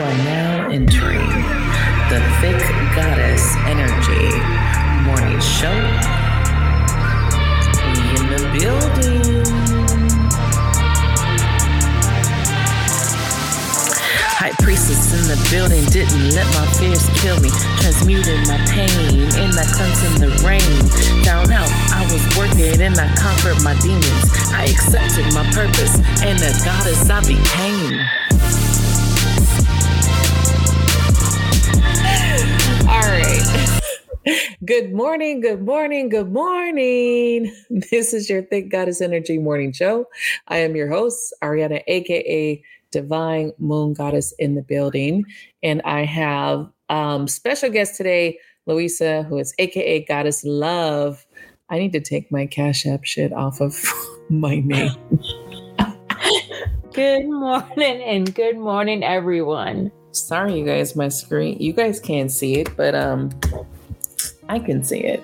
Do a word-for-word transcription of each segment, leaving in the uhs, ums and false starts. You are now entering the Thick Goddess Energy Morning Show. We in the building. High priestess in the building, didn't let my fears kill me. Transmuting my pain, and I cleansed in the rain. Down out, I was working, and I conquered my demons. I accepted my purpose, and the goddess I became. All right. Good morning, good morning, good morning. This is your Thick Goddess Energy Morning Show. I am your host, Ariana, a k a. Divine Moon Goddess in the building. And I have um, special guest today, Louisa, who is a k a. Goddess Love. I need to take my Cash App shit off of my name. Good morning and good morning, everyone. Sorry, you guys, my screen. You guys can't see it, but um, I can see it.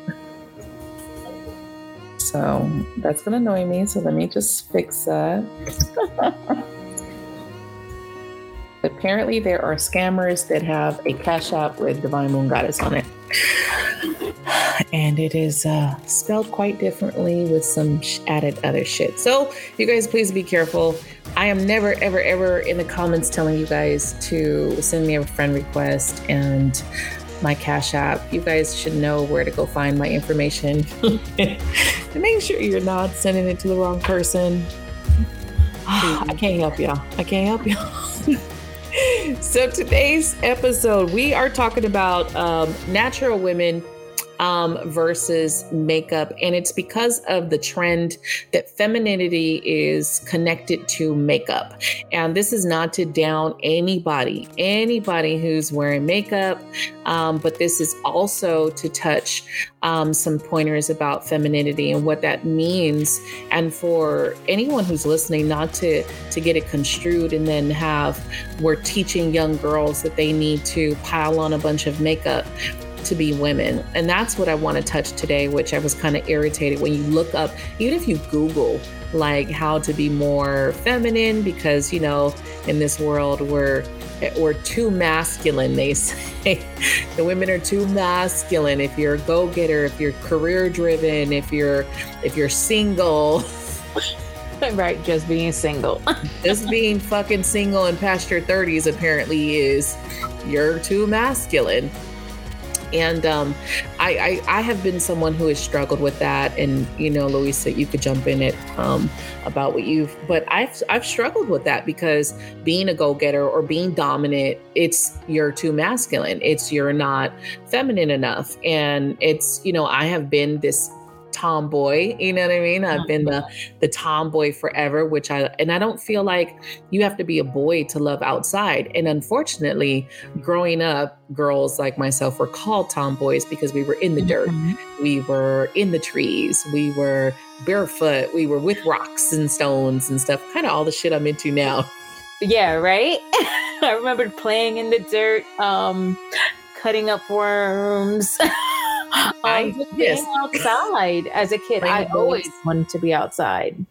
So that's going to annoy me. So let me just fix that. Apparently, there are scammers that have a Cash App with Divine Moon Goddess on it. And it is uh, spelled quite differently with some sh- added other shit. So you guys, please be careful. I am never, ever, ever in the comments telling you guys to send me a friend request and my Cash App. You guys should know where to go find my information to make sure you're not sending it to the wrong person. I can't help y'all. I can't help y'all. So today's episode, we are talking about um, natural women um, versus makeup. And it's because of the trend that femininity is connected to makeup. And this is not to down anybody, anybody who's wearing makeup. Um, but this is also to touch um, some pointers about femininity and what that means. And for anyone who's listening, not to, to get it construed and then have, we're teaching young girls that they need to pile on a bunch of makeup to be women. And that's what I want to touch today, which I was kind of irritated when you look up, even if you Google like how to be more feminine, because, you know, in this world we're, we're too masculine. They say the women are too masculine. If you're a go-getter, if you're career driven, if you're, if you're single, right. Just being single, just being fucking single and past your thirties apparently is you're too masculine. And um, I, I, I have been someone who has struggled with that. And, you know, Louisa, you could jump in it um, about what you've, but I've, I've struggled with that because being a go-getter or being dominant, it's you're too masculine. It's you're not feminine enough. And it's, you know, I have been this tomboy, you know what I mean? I've been the, the tomboy forever, which I, and I don't feel like you have to be a boy to love outside. And unfortunately, growing up, girls like myself were called tomboys because we were in the dirt. We were in the trees. We were barefoot. We were with rocks and stones and stuff. Kind of all the shit I'm into now. Yeah, right? I remember playing in the dirt, um, cutting up worms. Um, I just being outside as a kid. I, I always wanted to be outside.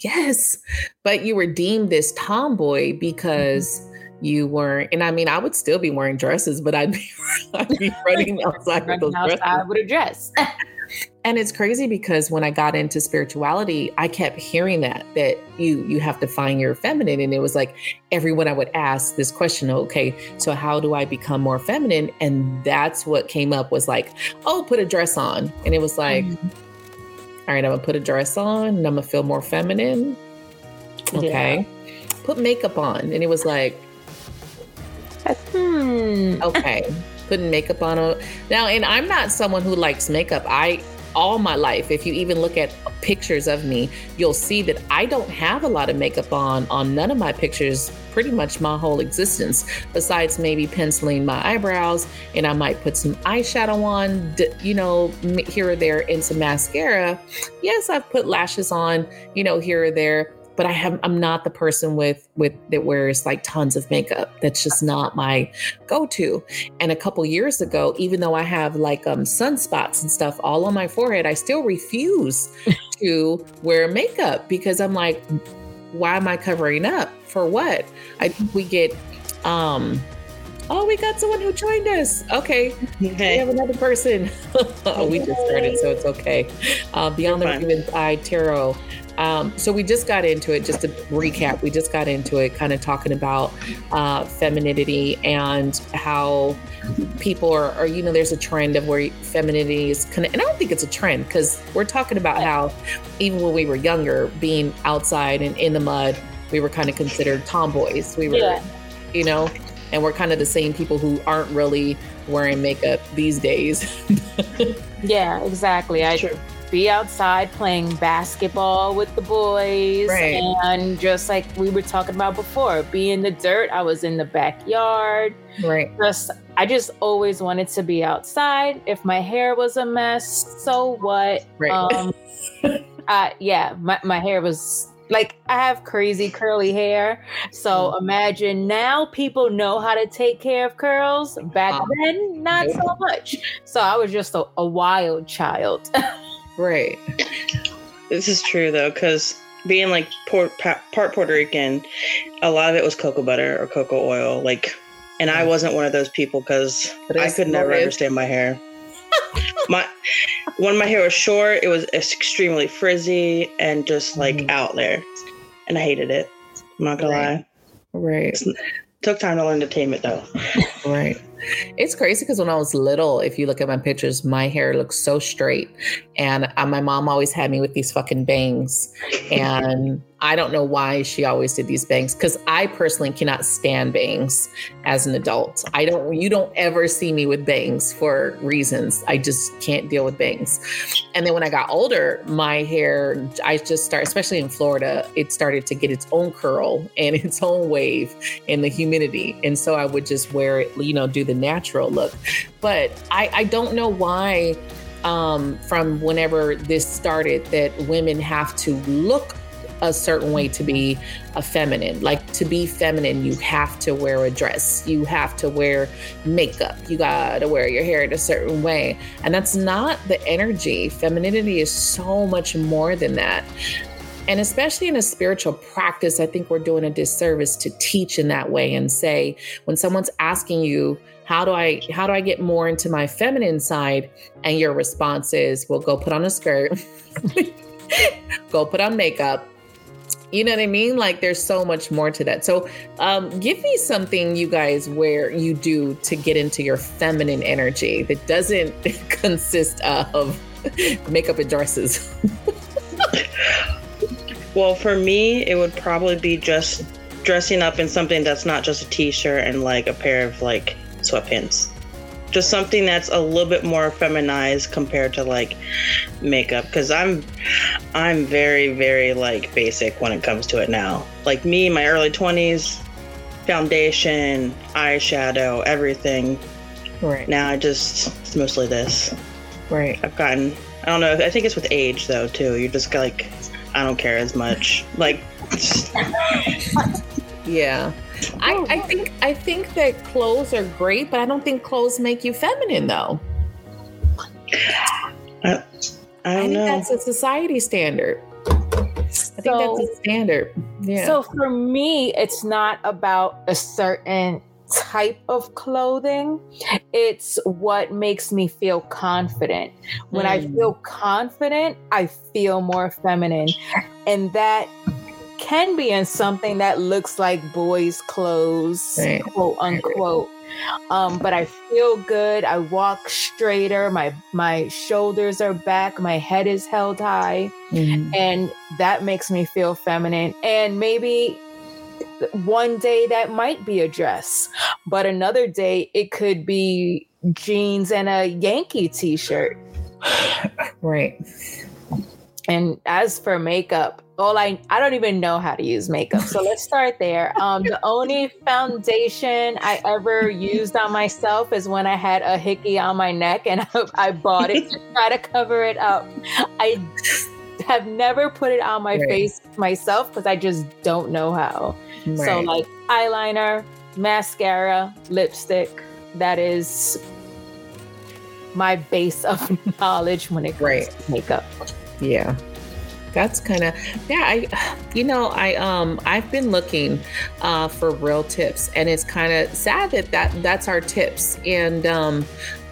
Yes. But you were deemed this tomboy because mm-hmm. you weren't. And I mean, I would still be wearing dresses, but I'd be, I'd be running outside running with those outside dresses. With a dress. And it's crazy because when I got into spirituality, I kept hearing that, that you, you have to find your feminine. And it was like everyone I would ask this question, okay, so how do I become more feminine? And that's what came up was like, oh, put a dress on. And it was like, mm-hmm. all right, I'm gonna put a dress on and I'm gonna feel more feminine. Okay. Yeah. Put makeup on. And it was like, hmm. okay. Putting makeup on now. And I'm not someone who likes makeup. I, all my life, if you even look at pictures of me, you'll see that I don't have a lot of makeup on on none of my pictures, pretty much my whole existence, besides maybe penciling my eyebrows, and I might put some eyeshadow on, you know, here or there, and some mascara. Yes, I've put lashes on, you know, here or there, but I have, I'm not the person with, with that wears like tons of makeup. That's just not my go-to. And a couple years ago, even though I have like um, sunspots and stuff all on my forehead, I still refuse to wear makeup because I'm like, why am I covering up? For what? I think we get um, Oh, we got someone who joined us. Okay. Okay. We have another person. Oh, we just started, so it's okay. Uh, Beyond the Raven's Eye Tarot. Um, so we just got into it, just to recap, we just got into it kind of talking about uh, femininity and how people are, are, you know, there's a trend of where femininity is kind of, and I don't think it's a trend because we're talking about how even when we were younger, being outside and in the mud, we were kind of considered tomboys. We were, yeah. you know, and we're kind of the same people who aren't really wearing makeup these days. Yeah, exactly. I sure. be outside playing basketball with the boys, right. and just like we were talking about before, be in the dirt. I was in the backyard. Right. Just, I just always wanted to be outside. If my hair was a mess, so what? Right. Um, I, yeah, my, my hair was like, I have crazy curly hair. So imagine now people know how to take care of curls. Back um, then, not yeah. so much. So I was just a, a wild child. Right. This is true, though, because being like port, pa- part Puerto Rican, a lot of it was cocoa butter or cocoa oil. Like, and I wasn't one of those people because I could never understand my hair. my When my hair was short, it was extremely frizzy and just like mm. out there. And I hated it. I'm not going right. to lie. Right. It's, took time to learn to tame it, though. Right. It's crazy because when I was little, if you look at my pictures, my hair looked so straight. And uh, my mom always had me with these fucking bangs. And I don't know why she always did these bangs, because I personally cannot stand bangs as an adult. I don't, you don't ever see me with bangs for reasons. I just can't deal with bangs. And then when I got older, my hair, I just started, especially in Florida, it started to get its own curl and its own wave in the humidity. And so I would just wear it, you know, do the natural look. But I, I don't know why um, from whenever this started that women have to look a certain way to be a feminine. Like, to be feminine, you have to wear a dress. You have to wear makeup. You gotta wear your hair in a certain way. And that's not the energy. Femininity is so much more than that. And especially in a spiritual practice, I think we're doing a disservice to teach in that way and say, when someone's asking you, how do I, how do I get more into my feminine side? And your response is, well, go put on a skirt, go put on makeup. You know what I mean? Like, there's so much more to that. So um, give me something you guys where you do to get into your feminine energy that doesn't consist of makeup and dresses. Well, for me, it would probably be just dressing up in something that's not just a t-shirt and like a pair of like sweatpants. Just something that's a little bit more feminized compared to like makeup. Cause I'm, I'm very, very like basic when it comes to it now. Like me, my early twenties, foundation, eyeshadow, everything. Right. Now I just, it's mostly this. Right. I've gotten, I don't know. I think it's with age though, too. You're just like, I don't care as much. Like, yeah. I, I think I think that clothes are great, but I don't think clothes make you feminine, though. I, I don't I think know. That's a society standard. I think so, that's a standard. Yeah. So for me, it's not about a certain type of clothing. It's what makes me feel confident. When mm. I feel confident, I feel more feminine. And that can be in something that looks like boys' clothes, right. quote unquote. Um, but I feel good. I walk straighter. My my shoulders are back. My head is held high. Mm-hmm. And that makes me feel feminine. And maybe one day that might be a dress, but another day it could be jeans and a Yankee t-shirt. Right. And as for makeup, all I I don't even know how to use makeup. So let's start there. Um, the only foundation I ever used on myself is when I had a hickey on my neck and I, I bought it to try to cover it up. I have never put it on my right. face myself because I just don't know how. Right. So like eyeliner, mascara, lipstick, that is my base of knowledge when it comes right. to makeup. Yeah. That's kind of, yeah, I, you know, I, um, I've been looking, uh, for real tips, and it's kind of sad that, that that's our tips. And, um,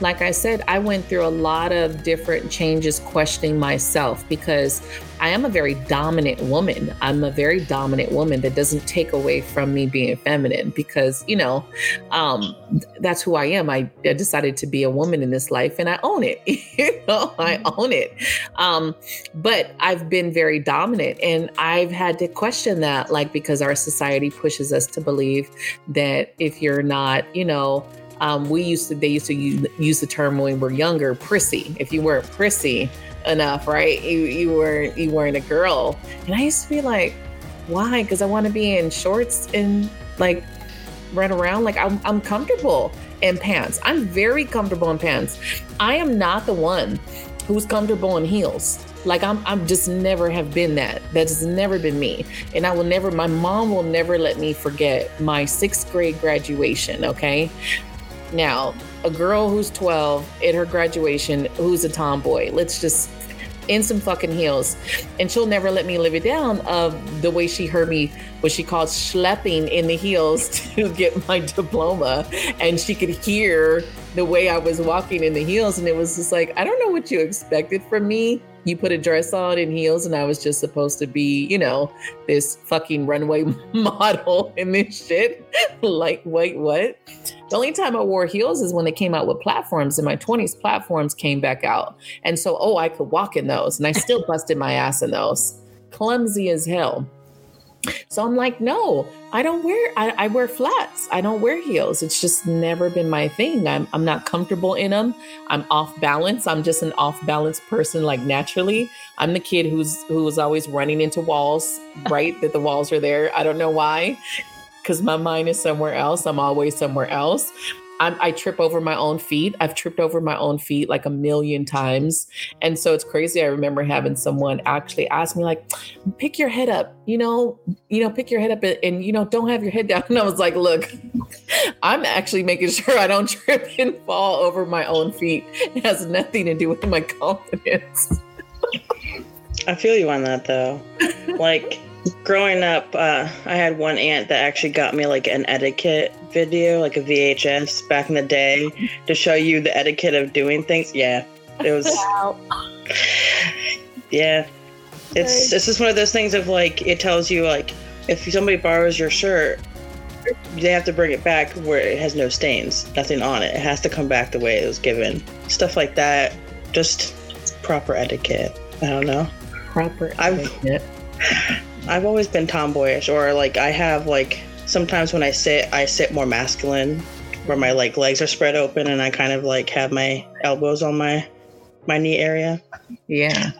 like I said, I went through a lot of different changes questioning myself, because I am a very dominant woman. I'm a very dominant woman. That doesn't take away from me being feminine, because, you know, um, that's who I am. I, I decided to be a woman in this life, and I own it. You know, I own it. Um, but I've been very dominant, and I've had to question that, like, because our society pushes us to believe that if you're not, you know, Um, we used to, they used to use, use the term when we were younger, prissy. If you weren't prissy enough, right? You, you weren't, you weren't a girl. And I used to be like, why? Cause I want to be in shorts and like run around. Like I'm, I'm comfortable in pants. I'm very comfortable in pants. I am not the one who's comfortable in heels. Like I'm, I'm just never have been that. That's never been me. And I will never, my mom will never let me forget my sixth grade graduation. Okay. Now, a girl who's twelve at her graduation, who's a tomboy, let's just in some fucking heels. And she'll never let me live it down of the way she heard me, what she called schlepping in the heels to get my diploma. And she could hear the way I was walking in the heels. And it was just like, I don't know what you expected from me. You put a dress on in heels, and I was just supposed to be, you know, this fucking runway model and this shit. Like, wait, what? The only time I wore heels is when they came out with platforms. In my twenties, platforms came back out. And so, oh, I could walk in those. And I still busted my ass in those. Clumsy as hell. So I'm like, no, I don't wear, I, I wear flats. I don't wear heels. It's just never been my thing. I'm I'm not comfortable in them. I'm off balance. I'm just an off balance person. Like naturally, I'm the kid who's, who was always running into walls, right? That the walls are there. I don't know why, because my mind is somewhere else. I'm always somewhere else. I'm, I trip over my own feet. I've tripped over my own feet like a million times. And so it's crazy. I remember having someone actually ask me like, pick your head up, you know, you know, pick your head up and, and you know, don't have your head down. And I was like, look, I'm actually making sure I don't trip and fall over my own feet. It has nothing to do with my confidence. I feel you on that though. Like growing up, uh, I had one aunt that actually got me like an etiquette video, like a V H S back in the day, to show you the etiquette of doing things. Yeah, it was. Wow. Yeah, it's it's just one of those things of like it tells you like if somebody borrows your shirt, they have to bring it back where it has no stains, nothing on it. It has to come back the way it was given. Stuff like that, just proper etiquette. I don't know. Proper etiquette. I've, I've always been tomboyish, or like I have like sometimes when I sit, I sit more masculine, where my like legs are spread open and I kind of like have my elbows on my my knee area. Yeah,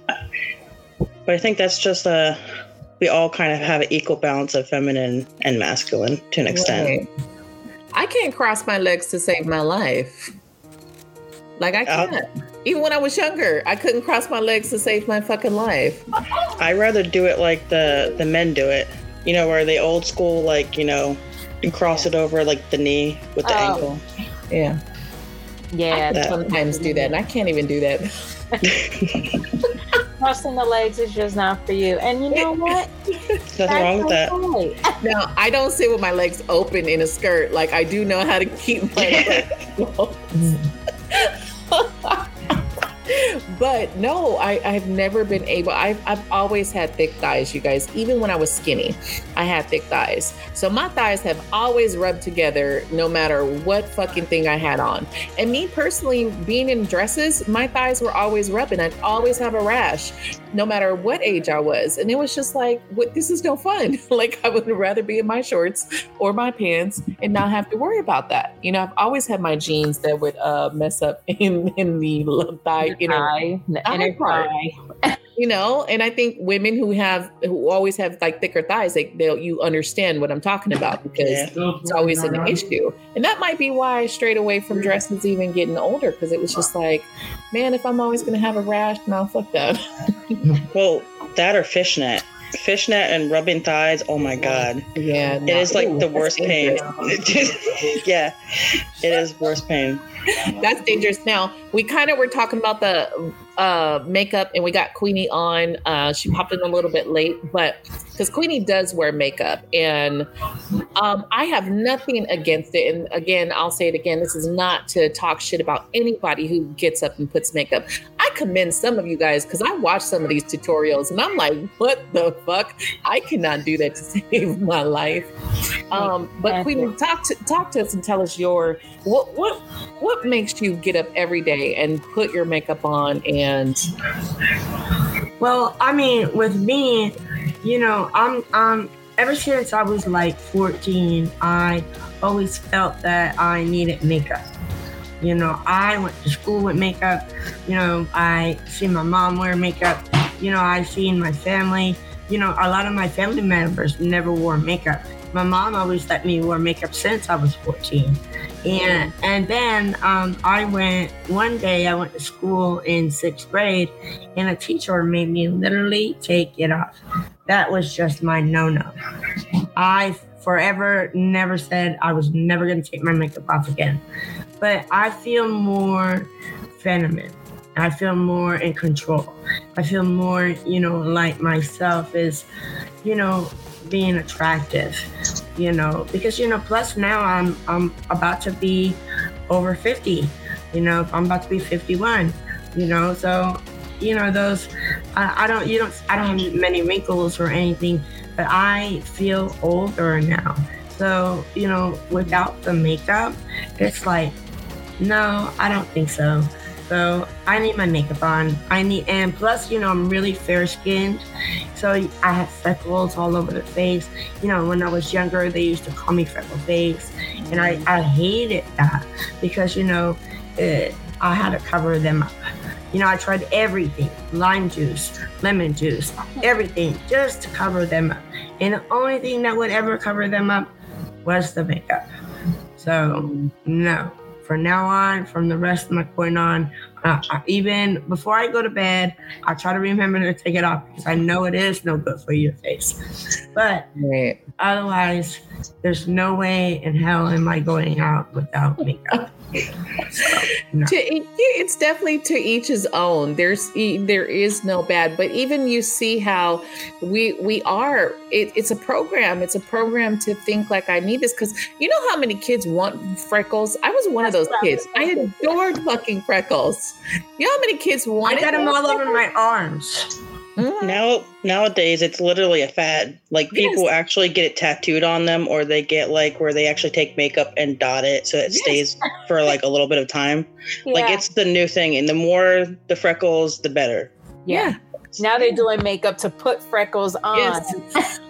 but I think that's just a we all kind of have an equal balance of feminine and masculine to an extent. Right. I can't cross my legs to save my life. Like I can't. I'll- Even when I was younger, I couldn't cross my legs to save my fucking life. I'd rather do it like the, the men do it, you know, where they old school, like, you know, you cross it over like the knee with the oh. ankle. Yeah. Yeah. I sometimes do that. And I can't even do that. Crossing the legs is just not for you. And you know what? Nothing wrong with that. Right. Now, I don't sit with my legs open in a skirt. Like, I do know how to keep my legs. But no, I, I've never been able, I've, I've always had thick thighs, you guys. Even when I was skinny, I had thick thighs. So my thighs have always rubbed together no matter what fucking thing I had on. And me personally, being in dresses, my thighs were always rubbing. I'd always have a rash no matter what age I was. And it was just like, what, this is no fun. Like I would rather be in my shorts or my pants and not have to worry about that. You know, I've always had my jeans that would uh, mess up in, in the thigh inner the inner thigh. You know, and I think women who have who always have like thicker thighs, they they'll you understand what I'm talking about, because yeah. it's always an issue. And that might be why I strayed away from dresses even getting older, because it was just like, man, if I'm always gonna have a rash, no, fuck that. Well, that or fishnet. fishnet and rubbing thighs. Oh my God. Yeah. It no. is like Ooh, the worst pain. Yeah. It is worst pain. That's dangerous. Now, we kind of were talking about the uh, makeup, and we got Queenie on. Uh, she popped in a little bit late, but because Queenie does wear makeup, and um, I have nothing against it. And again, I'll say it again. This is not to talk shit about anybody who gets up and puts makeup. I commend some of you guys because I watched some of these tutorials and I'm like, what the fuck? I cannot do that to save my life. Um, but Queenie, talk to, talk to us and tell us your, what, what, what makes you get up every day and put your makeup on? And well, I mean, with me, you know, I'm, um, ever since I was like fourteen, I always felt that I needed makeup. You know, I went to school with makeup. You know, I see my mom wear makeup. You know, I seen my family. You know, a lot of my family members never wore makeup. My mom always let me wear makeup since I was fourteen. And and then um, I went, one day I went to school in sixth grade and a teacher made me literally take it off. That was just my no-no. I forever never said I was never gonna take my makeup off again. But I feel more feminine. I feel more in control. I feel more, you know, like myself is, you know, being attractive, you know, because, you know, plus now I'm I'm about to be over fifty, you know, I'm about to be fifty-one, you know, so, you know, those, I, I don't, you don't, I don't have many wrinkles or anything, but I feel older now. So, you know, without the makeup, it's like, no, I don't think so. So I need my makeup on. I need, and plus, you know, I'm really fair skinned. So I have freckles all over the face. You know, when I was younger, they used to call me freckle face. And I, I hated that because, you know, it, I had to cover them up. You know, I tried everything, lime juice, lemon juice, everything just to cover them up. And the only thing that would ever cover them up was the makeup. So no, from now on, from the rest of my point on, uh, I, even before I go to bed, I try to remember to take it off because I know it is no good for your face. But right. Otherwise, there's no way in hell am I going out without makeup. So, no. To, it's definitely to each his own. There's there is no bad, but even you see how we we are. It, it's a program. It's a program to think like I need this because you know how many kids want freckles. I was one of those kids. I adored fucking freckles. You know how many kids wanted? I got them all over my arms. Mm-hmm. Now nowadays it's literally a fad. Like people yes. actually get it tattooed on them, or they get like where they actually take makeup and dot it so it yes. stays for like a little bit of time. Yeah. Like it's the new thing, and the more the freckles, the better. Yeah. Now they're doing makeup to put freckles on. Yes.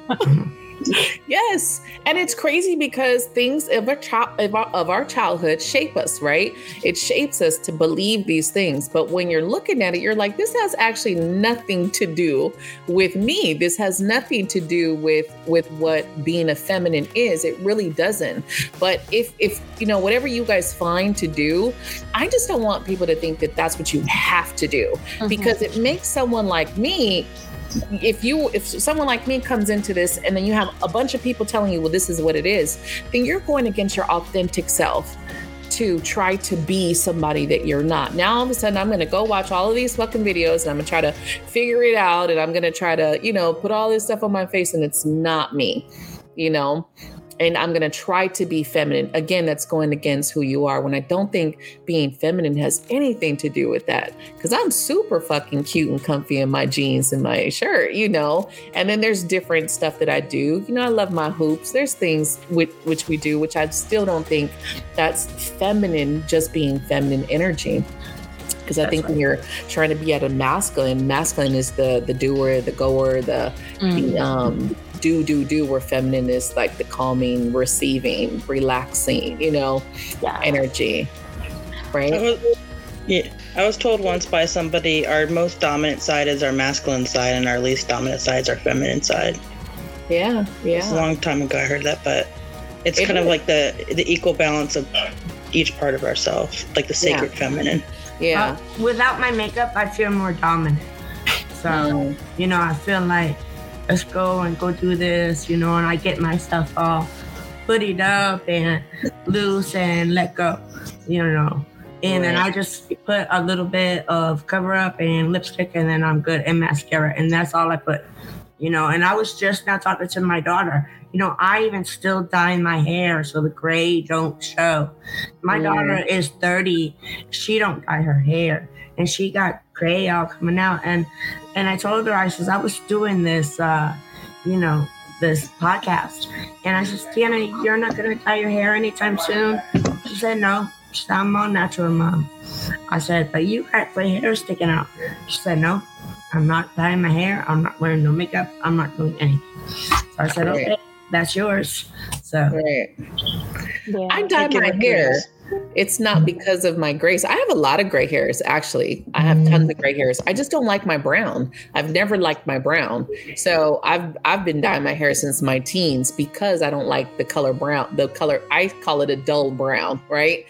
Yes, and it's crazy because things of our, chi- of, our, of our childhood shape us, right? It shapes us to believe these things. But when you're looking at it, you're like, this has actually nothing to do with me. This has nothing to do with with what being a feminine is. It really doesn't. But if, if you know, whatever you guys find to do, I just don't want people to think that that's what you have to do mm-hmm. because it makes someone like me If you, if someone like me comes into this and then you have a bunch of people telling you, well, this is what it is, then you're going against your authentic self to try to be somebody that you're not. Now, all of a sudden, I'm going to go watch all of these fucking videos and I'm going to try to figure it out. And I'm going to try to, you know, put all this stuff on my face and it's not me, you know? And I'm going to try to be feminine. Again, that's going against who you are, when I don't think being feminine has anything to do with that. Because I'm super fucking cute and comfy in my jeans and my shirt, you know. And then there's different stuff that I do. You know, I love my hoops. There's things with, which we do, which I still don't think that's feminine, just being feminine energy. Because I that's think right. when you're trying to be at a masculine, masculine is the the doer, the goer, the... Mm. the um, do, do, do, where feminine is like the calming, receiving, relaxing, you know, yeah. energy, right? I was, yeah, I was told once by somebody, our most dominant side is our masculine side and our least dominant side is our feminine side. Yeah, yeah. It's a long time ago I heard that, but it's it kind is. of like the the equal balance of each part of ourselves, like the sacred yeah. feminine. Yeah. Uh, without my makeup, I feel more dominant. So, mm. you know, I feel like let's go and go do this, you know, and I get my stuff all hooded up and loose and let go, you know. And then I just put a little bit of cover up and lipstick, and then I'm good, and mascara, and that's all I put, you know. And I was just now talking to my daughter, you know, I even still dye my hair so the gray don't show. My yeah. daughter is thirty. She don't dye her hair, and she got gray all coming out. And and I told her, I says, I was doing this, uh, you know, this podcast. And I says, Tiana, you're not going to dye your hair anytime soon? She said, no. She said, I'm all natural, Mom. I said, but you got gray hair sticking out. She said, no, I'm not dyeing my hair. I'm not wearing no makeup. I'm not doing anything. So I said, okay, that's yours. So right. yeah, I dye my hair. Yours. It's not because of my gray. So I have a lot of gray hairs, actually. I have tons of gray hairs. I just don't like my brown. I've never liked my brown. So I've I've been dyeing my hair since my teens because I don't like the color brown. The color, I call it a dull brown, right?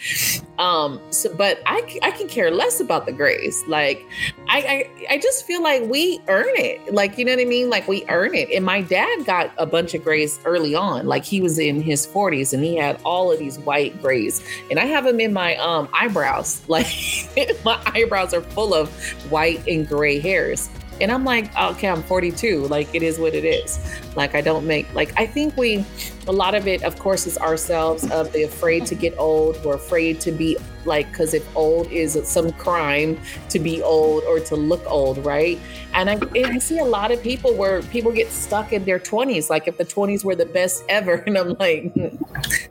Um. So, but I, I can care less about the grays. Like, I, I I just feel like we earn it. Like, you know what I mean? Like, we earn it. And my dad got a bunch of grays early on. Like, he was in his forties and he had all of these white grays. And I have them in my um eyebrows. Like, my eyebrows are full of white and gray hairs. And I'm like, okay, I'm forty-two. Like, it is what it is. Like, I don't make, like, I think we, a lot of it, of course, is ourselves, of the afraid to get old. We're afraid to be like, because if old is some crime to be old or to look old, right? And I, and I see a lot of people where people get stuck in their twenties. Like, if the twenties were the best ever. And I'm like,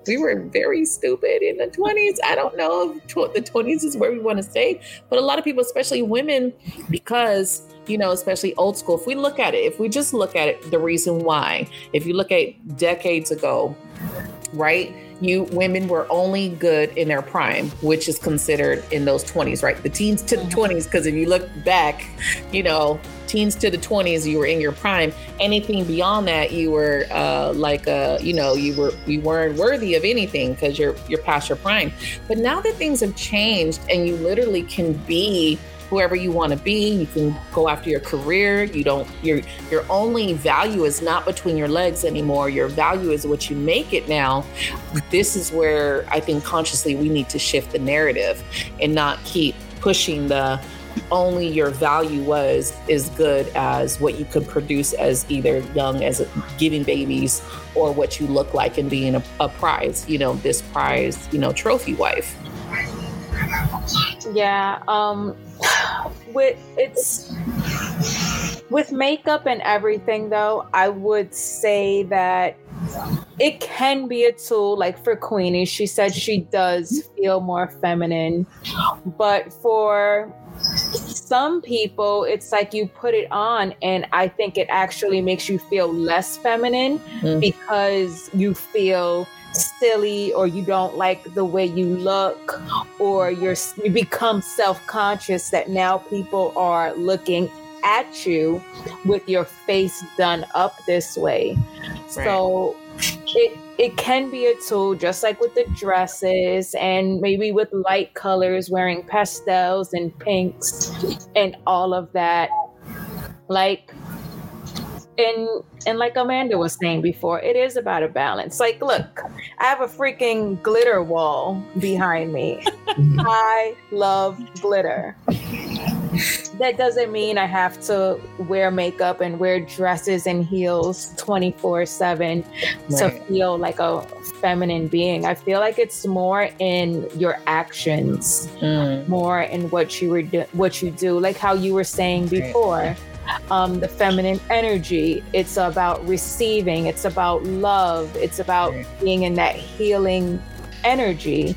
we were very stupid in the twenties. I don't know if tw- the twenties is where we want to stay. But a lot of people, especially women, because, you know, especially old school, if we look at it, if we just look at it, the reason why, if you look at decades ago, right, you women were only good in their prime, which is considered in those twenties, right? The teens to the twenties, because if you look back, you know, teens to the twenties, you were in your prime. Anything beyond that, you were uh, like, uh, you know, you were you weren't worthy of anything because you're you're past your prime. But now that things have changed and you literally can be whoever you want to be, you can go after your career. You don't, your, your only value is not between your legs anymore. Your value is what you make it now. This is where I think consciously we need to shift the narrative and not keep pushing the only your value was as good as what you could produce as either young as giving babies or what you look like and being a, a prize, you know, this prize, you know, trophy wife. Yeah, um, with it's with makeup and everything though, I would say that it can be a tool. Like for Queenie, she said she does feel more feminine, but for some people, it's like you put it on and I think it actually makes you feel less feminine mm. because you feel silly or you don't like the way you look, or you're you become self-conscious that now people are looking at you with your face done up this way. Right. So it it can be a tool, just like with the dresses and maybe with light colors, wearing pastels and pinks and all of that. Like And and like Amanda was saying before, it is about a balance. Like, look, I have a freaking glitter wall behind me. I love glitter. That doesn't mean I have to wear makeup and wear dresses and heels twenty-four seven to feel like a feminine being. I feel like it's more in your actions, mm. more in what you were do- what you do, like how you were saying before. Um, the feminine energy, it's about receiving, it's about love, it's about being in that healing energy.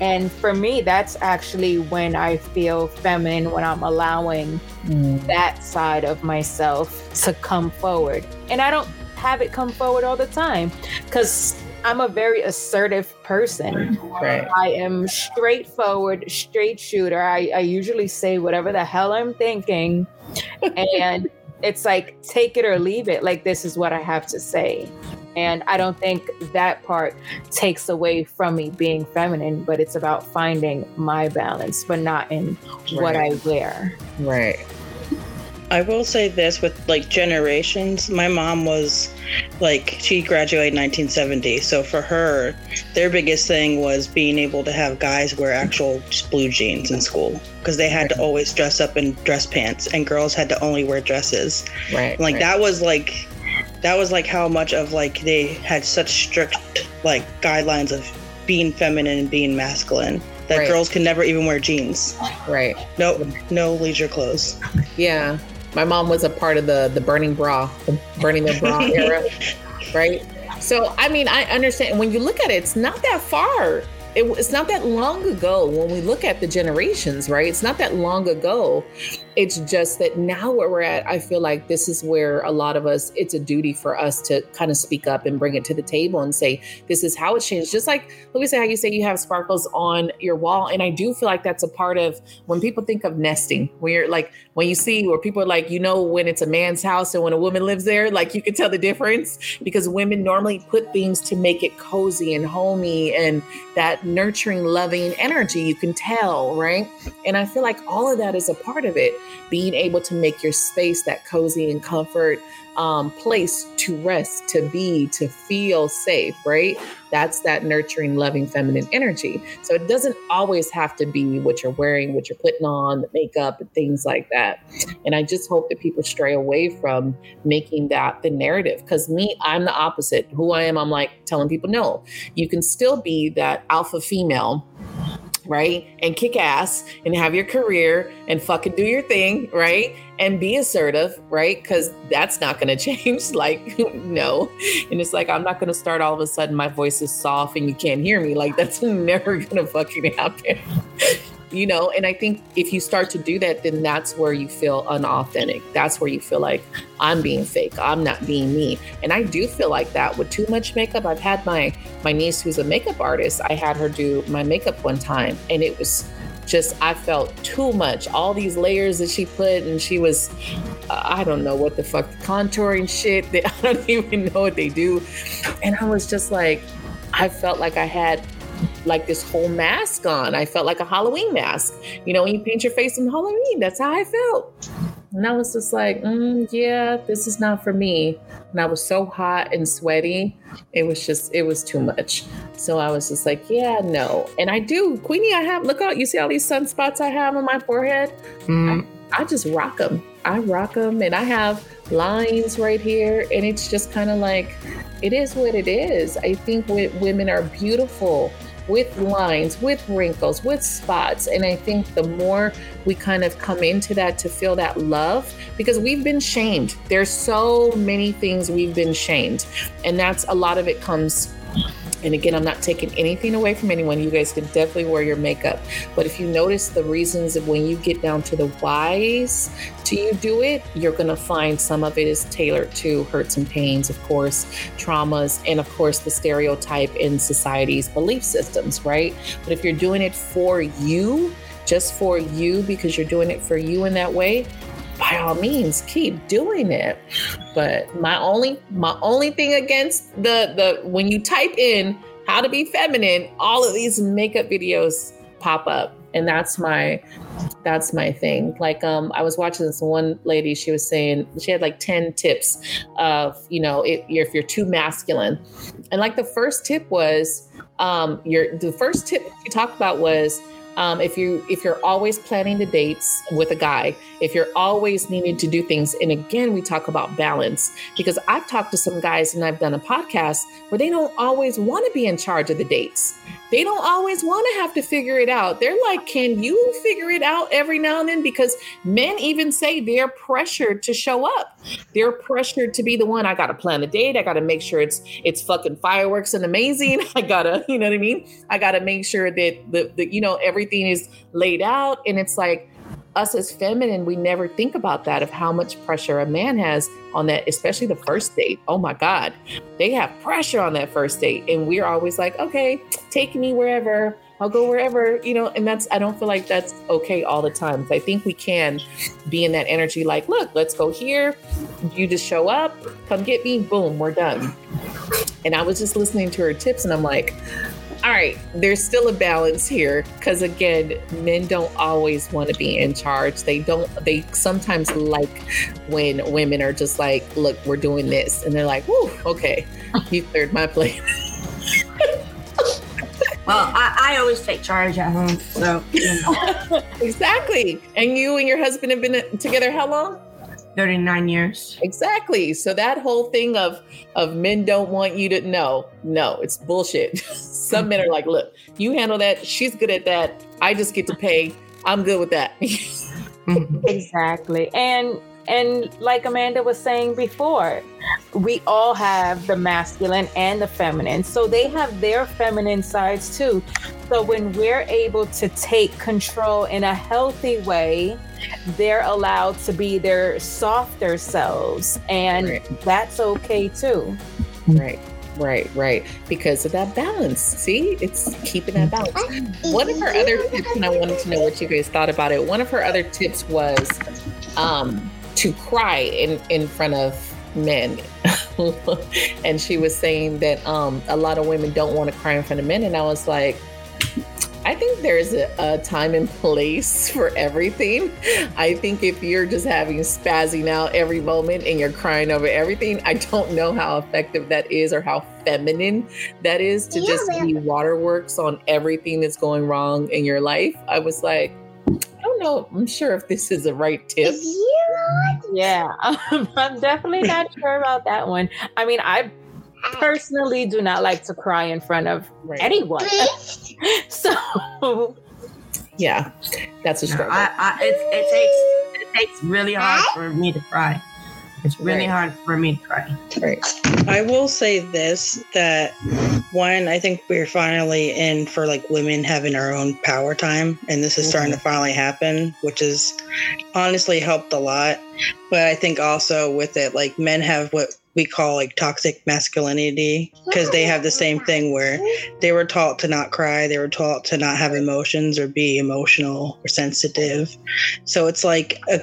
And for me, that's actually when I feel feminine, when I'm allowing mm. that side of myself to come forward. And I don't have it come forward all the time because I'm a very assertive person. Right. I am straightforward, straight shooter. I, I usually say whatever the hell I'm thinking. And it's like, take it or leave it. Like, this is what I have to say. And I don't think that part takes away from me being feminine, but it's about finding my balance, but not in right. what I wear. Right. I will say this with like generations. My mom was like, she graduated in nineteen seventy. So for her, their biggest thing was being able to have guys wear actual blue jeans in school because they had right. to always dress up in dress pants and girls had to only wear dresses. Right. Like right. that was like, that was like how much of like they had such strict like guidelines of being feminine and being masculine. That right. girls can never even wear jeans. Right. No, no leisure clothes. Yeah. My mom was a part of the, the burning bra, the burning the bra era. Right. So, I mean, I understand when you look at it, it's not that far. It, it's not that long ago when we look at the generations, right? It's not that long ago. It's just that now where we're at, I feel like this is where a lot of us, it's a duty for us to kind of speak up and bring it to the table and say, this is how it changed. Just like, let me say how you say you have sparkles on your wall. And I do feel like that's a part of when people think of nesting, where you're like, when you see where people are like, you know, when it's a man's house and when a woman lives there, like you can tell the difference because women normally put things to make it cozy and homey and that nurturing, loving energy, you can tell, right? And I feel like all of that is a part of it. Being able to make your space that cozy and comfort um, place to rest, to be, to feel safe, right? That's that nurturing, loving, feminine energy. So it doesn't always have to be what you're wearing, what you're putting on, the makeup and things like that. And I just hope that people stray away from making that the narrative. Because me, I'm the opposite. Who I am, I'm like telling people, no, you can still be that alpha female, right? And kick ass and have your career and fucking do your thing, right? And be assertive, right? Because that's not going to change. Like, no. And it's like, I'm not going to start all of a sudden, my voice is soft and you can't hear me. Like, that's never going to fucking happen. You know, and I think if you start to do that, then that's where you feel unauthentic. That's where you feel like I'm being fake. I'm not being me. And I do feel like that with too much makeup. I've had my my niece who's a makeup artist. I had her do my makeup one time and it was just, I felt too much. All these layers that she put and she was, uh, I don't know what the fuck, contouring shit. That I don't even know what they do. And I was just like, I felt like I had like this whole mask on. I felt like a Halloween mask. You know, when you paint your face on Halloween, that's how I felt. And I was just like, mm, yeah, this is not for me. And I was so hot and sweaty. It was just, it was too much. So I was just like, yeah, no. And I do, Queenie, I have, look out, you see all these sunspots I have on my forehead? Mm. I, I just rock them. I rock them and I have lines right here. And it's just kind of like, it is what it is. I think women are beautiful with lines, with wrinkles, with spots. And I think the more we kind of come into that to feel that love, because we've been shamed. There's so many things we've been shamed. And that's a lot of it comes, and again, I'm not taking anything away from anyone. You guys can definitely wear your makeup. But if you notice the reasons of when you get down to the whys to you do it, you're going to find some of it is tailored to hurts and pains, of course, traumas, and of course, the stereotype in society's belief systems, right? But if you're doing it for you, just for you, because you're doing it for you in that way, by all means, keep doing it. But my only my only thing against the, the when you type in how to be feminine, all of these makeup videos pop up. And that's my that's my thing. Like, um, I was watching this one lady, she was saying she had like ten tips of, you know, if you're, if you're too masculine. And like the first tip was um, your the first tip you talked about was Um, if you if you're always planning the dates with a guy, if you're always needing to do things, and again, we talk about balance, because I've talked to some guys and I've done a podcast where they don't always want to be in charge of the dates. They don't always want to have to figure it out. They're like, can you figure it out every now and then? Because men even say they're pressured to show up. They're pressured to be the one. I got to plan the date. I got to make sure it's it's fucking fireworks and amazing. I got to, you know what I mean? I got to make sure that, the, the you know, everything is laid out. And it's like, us as feminine, we never think about that, of how much pressure a man has on that, especially the first date. Oh my God, they have pressure on that first date. And we're always like, okay, take me wherever, I'll go wherever, you know, and that's, I don't feel like that's okay all the time. So I think we can be in that energy, like, look, let's go here. You just show up, come get me, boom, we're done. And I was just listening to her tips and I'm like, all right, there's still a balance here, because again, men don't always want to be in charge. They don't, they sometimes like when women are just like, look, we're doing this. And they're like, whoo, okay, you cleared my plate. Well, I, I always take charge at home, so. You know. Exactly. And you and your husband have been together how long? thirty-nine years. Exactly. So that whole thing of of men don't want you to know. No, it's bullshit. Some men are like, look, you handle that. She's good at that. I just get to pay. I'm good with that. Exactly. And and like Amanda was saying before, we all have the masculine and the feminine. So they have their feminine sides too. So when we're able to take control in a healthy way, they're allowed to be their softer selves. And right. That's okay too. Right, right, right. Because of that balance. See, it's keeping that balance. One of her other tips, and I wanted to know what you guys thought about it. One of her other tips was um, to cry in, in front of men. And she was saying that um, a lot of women don't want to cry in front of men. And I was like, I think there's a, a time and place for everything. I think if you're just having spazzing out every moment and you're crying over everything, I don't know how effective that is or how feminine that is to yeah, just man. be waterworks on everything that's going wrong in your life. I was like, I don't know. I'm sure if this is the right tip. Yeah, I'm, I'm definitely not sure about that one. I mean, I personally do not like to cry in front of right. anyone. So, yeah, that's a struggle. I, I, it, it takes it takes really hard for me to cry. It's really right. hard for me to cry. Right. I will say this, that one, I think we're finally in for like women having our own power time. And this is mm-hmm. starting to finally happen, which has honestly helped a lot. But I think also with it, like men have what we call like toxic masculinity, because they have the same thing where they were taught to not cry. They were taught to not have emotions or be emotional or sensitive. So it's like a,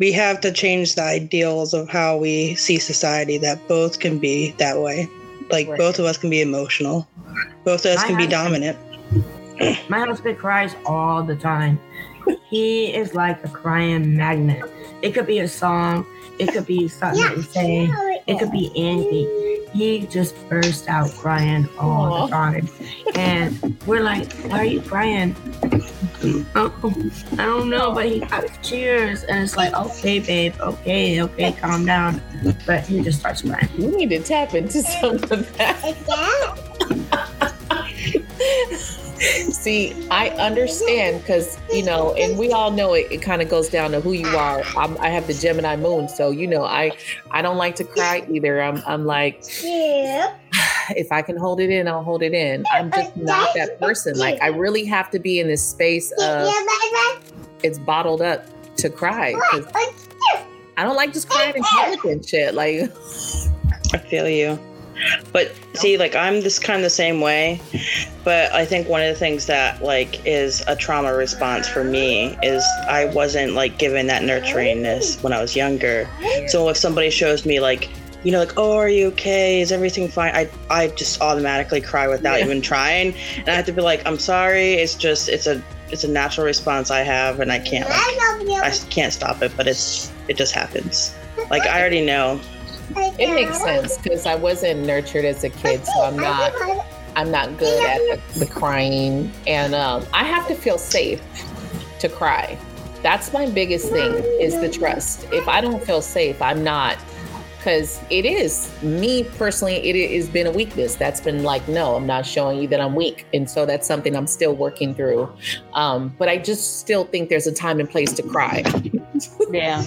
we have to change the ideals of how we see society, that both can be that way. Like right. both of us can be emotional. Both of us my can husband, be dominant. My husband cries all the time. He is like a crying magnet. It could be a song. It could be something yeah. that he's saying. It could be anything. He just bursts out crying all Aww. the time. And we're like, why are you crying? Oh, I don't know, but he got tears. And it's like, okay, babe, okay, okay, calm down. But he just starts crying. We need to tap into some of that. See, I understand, because, you know, and we all know it, it kind of goes down to who you are. I'm, I have the Gemini moon. So, you know, I, I don't like to cry either. I'm, I'm like, yeah. If I can hold it in, I'll hold it in. I'm just not that person. Like, I really have to be in this space of it's bottled up to cry. I don't like just crying in public and shit. Like, I feel you. But see, like, I'm this kind of the same way, but I think one of the things that, like, is a trauma response for me is I wasn't, like, given that nurturingness when I was younger. So if somebody shows me, like, you know, like, oh, are you okay? Is everything fine? I I just automatically cry without yeah. even trying. And I have to be like, I'm sorry. It's just, it's a it's a natural response I have, and I can't, like, I can't stop it, but it's it just happens. Like, I already know. It makes sense, because I wasn't nurtured as a kid, so I'm not I'm not good at the, the crying. And um, I have to feel safe to cry. That's my biggest thing, is the trust. If I don't feel safe, I'm not, because it is, me personally, it has been a weakness. That's been like, no, I'm not showing you that I'm weak. And so that's something I'm still working through. Um, but I just still think there's a time and place to cry. Yeah.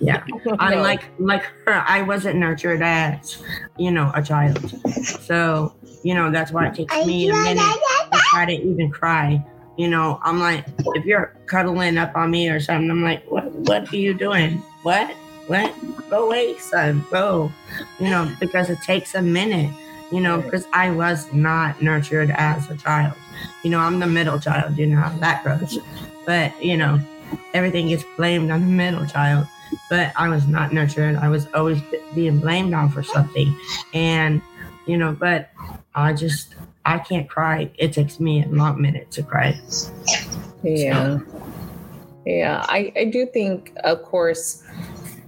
Yeah. I like like her, I wasn't nurtured as, you know, a child. So, you know, that's why it takes me a minute to try to even cry. You know, I'm like, if you're cuddling up on me or something, I'm like, what what are you doing? What? What? Go away, son, go. You know, because it takes a minute, you know, because I was not nurtured as a child. You know, I'm the middle child, you know, how that goes. But, you know, everything gets blamed on the middle child, but I was not nurtured. I was always being blamed on for something. And, you know, but I just, I can't cry. It takes me a long minute to cry. Yeah. So. Yeah. I, I do think, of course,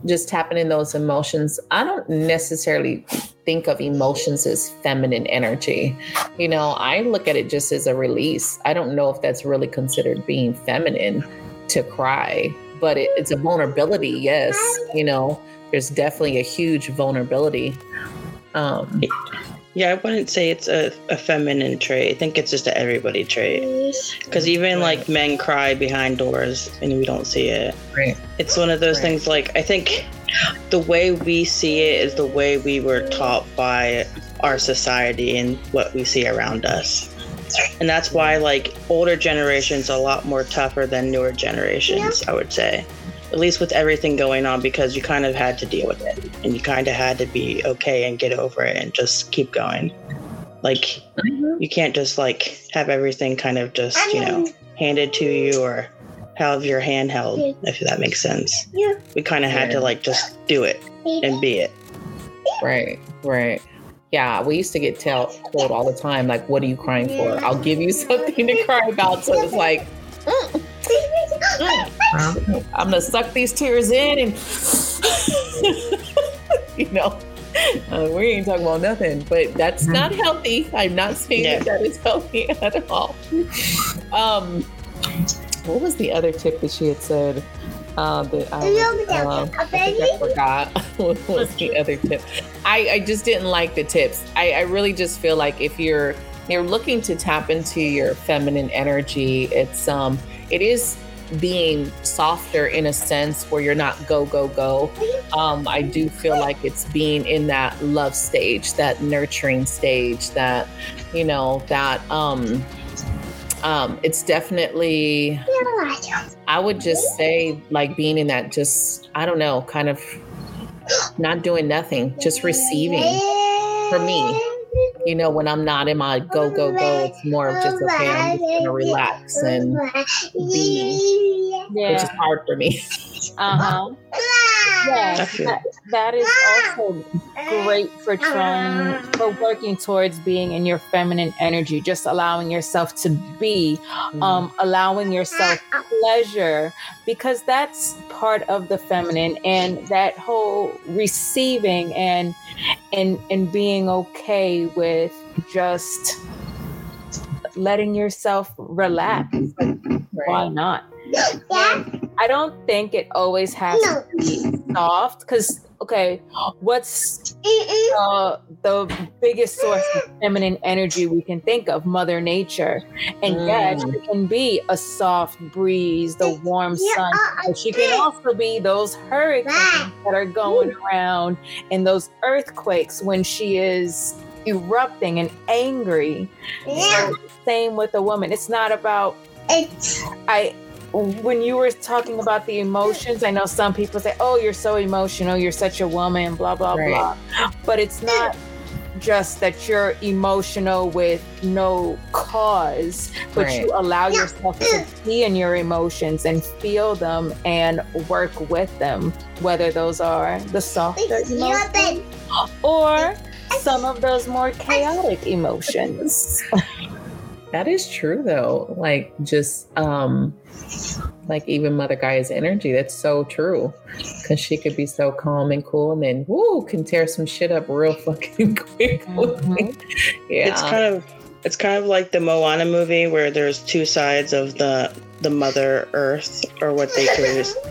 just tapping in those emotions. I don't necessarily think of emotions as feminine energy. You know, I look at it just as a release. I don't know if that's really considered being feminine to cry, but it, it's a vulnerability. Yes. You know, there's definitely a huge vulnerability. Um, yeah, I wouldn't say it's a, a feminine trait. I think it's just an everybody trait. Because even right. like men cry behind doors and we don't see it. Right. It's one of those right. things, like, I think the way we see it is the way we were taught by our society and what we see around us. And that's why, like, older generations are a lot more tougher than newer generations, yeah. I would say. At least with everything going on, because you kind of had to deal with it and you kind of had to be okay and get over it and just keep going. Like, mm-hmm. you can't just, like, have everything kind of just, you know, handed to you or have your hand held, if that makes sense. Yeah. We kind of had yeah. to, like, just do it and be it. Right, right. Yeah, we used to get told all the time, like, what are you crying for? I'll give you something to cry about. So it's like, mm. I'm gonna suck these tears in and you know uh, we ain't talking about nothing, but that's mm-hmm. not healthy. I'm not saying yeah. that that is healthy at all. Um, what was the other tip that she had said uh, that I, was, um, I, think I forgot? What was the other tip? I, I just didn't like the tips. I, I really just feel like if you're you're looking to tap into your feminine energy, it's um it is being softer in a sense where you're not go, go, go. Um, I do feel like it's being in that love stage, that nurturing stage, that, you know, that um, um, it's definitely, I would just say, like, being in that just, I don't know, kind of not doing nothing, just receiving for me. You know, when I'm not in my go, go, go, it's more of just, okay, I'm just going to relax and be, yeah. which is hard for me. Uh-huh. Yeah, that, that is also great for trying, for working towards being in your feminine energy, just allowing yourself to be, um, allowing yourself pleasure, because that's part of the feminine, and that whole receiving and and and being okay with just letting yourself relax. Why not? Yeah. I don't think it always has no. to be soft, because, okay, what's uh, the biggest source of feminine energy we can think of? Mother Nature. And mm. yes, she can be a soft breeze, the warm sun, but she can also be those hurricanes that are going around and those earthquakes when she is erupting and angry. Yeah. Same with a woman. It's not about... It's... I... When you were talking about the emotions, I know some people say, oh, you're so emotional, you're such a woman, blah, blah, right. blah. But it's not just that you're emotional with no cause, but right. you allow yourself to be in your emotions and feel them and work with them, whether those are the softer emotions or some of those more chaotic emotions. That is true, though. Like, just um, like even Mother Gaia's energy. That's so true, because she could be so calm and cool, and then woo, can tear some shit up real fucking quick. Mm-hmm. Yeah, it's kind of it's kind of like the Moana movie, where there's two sides of the the Mother Earth, or what they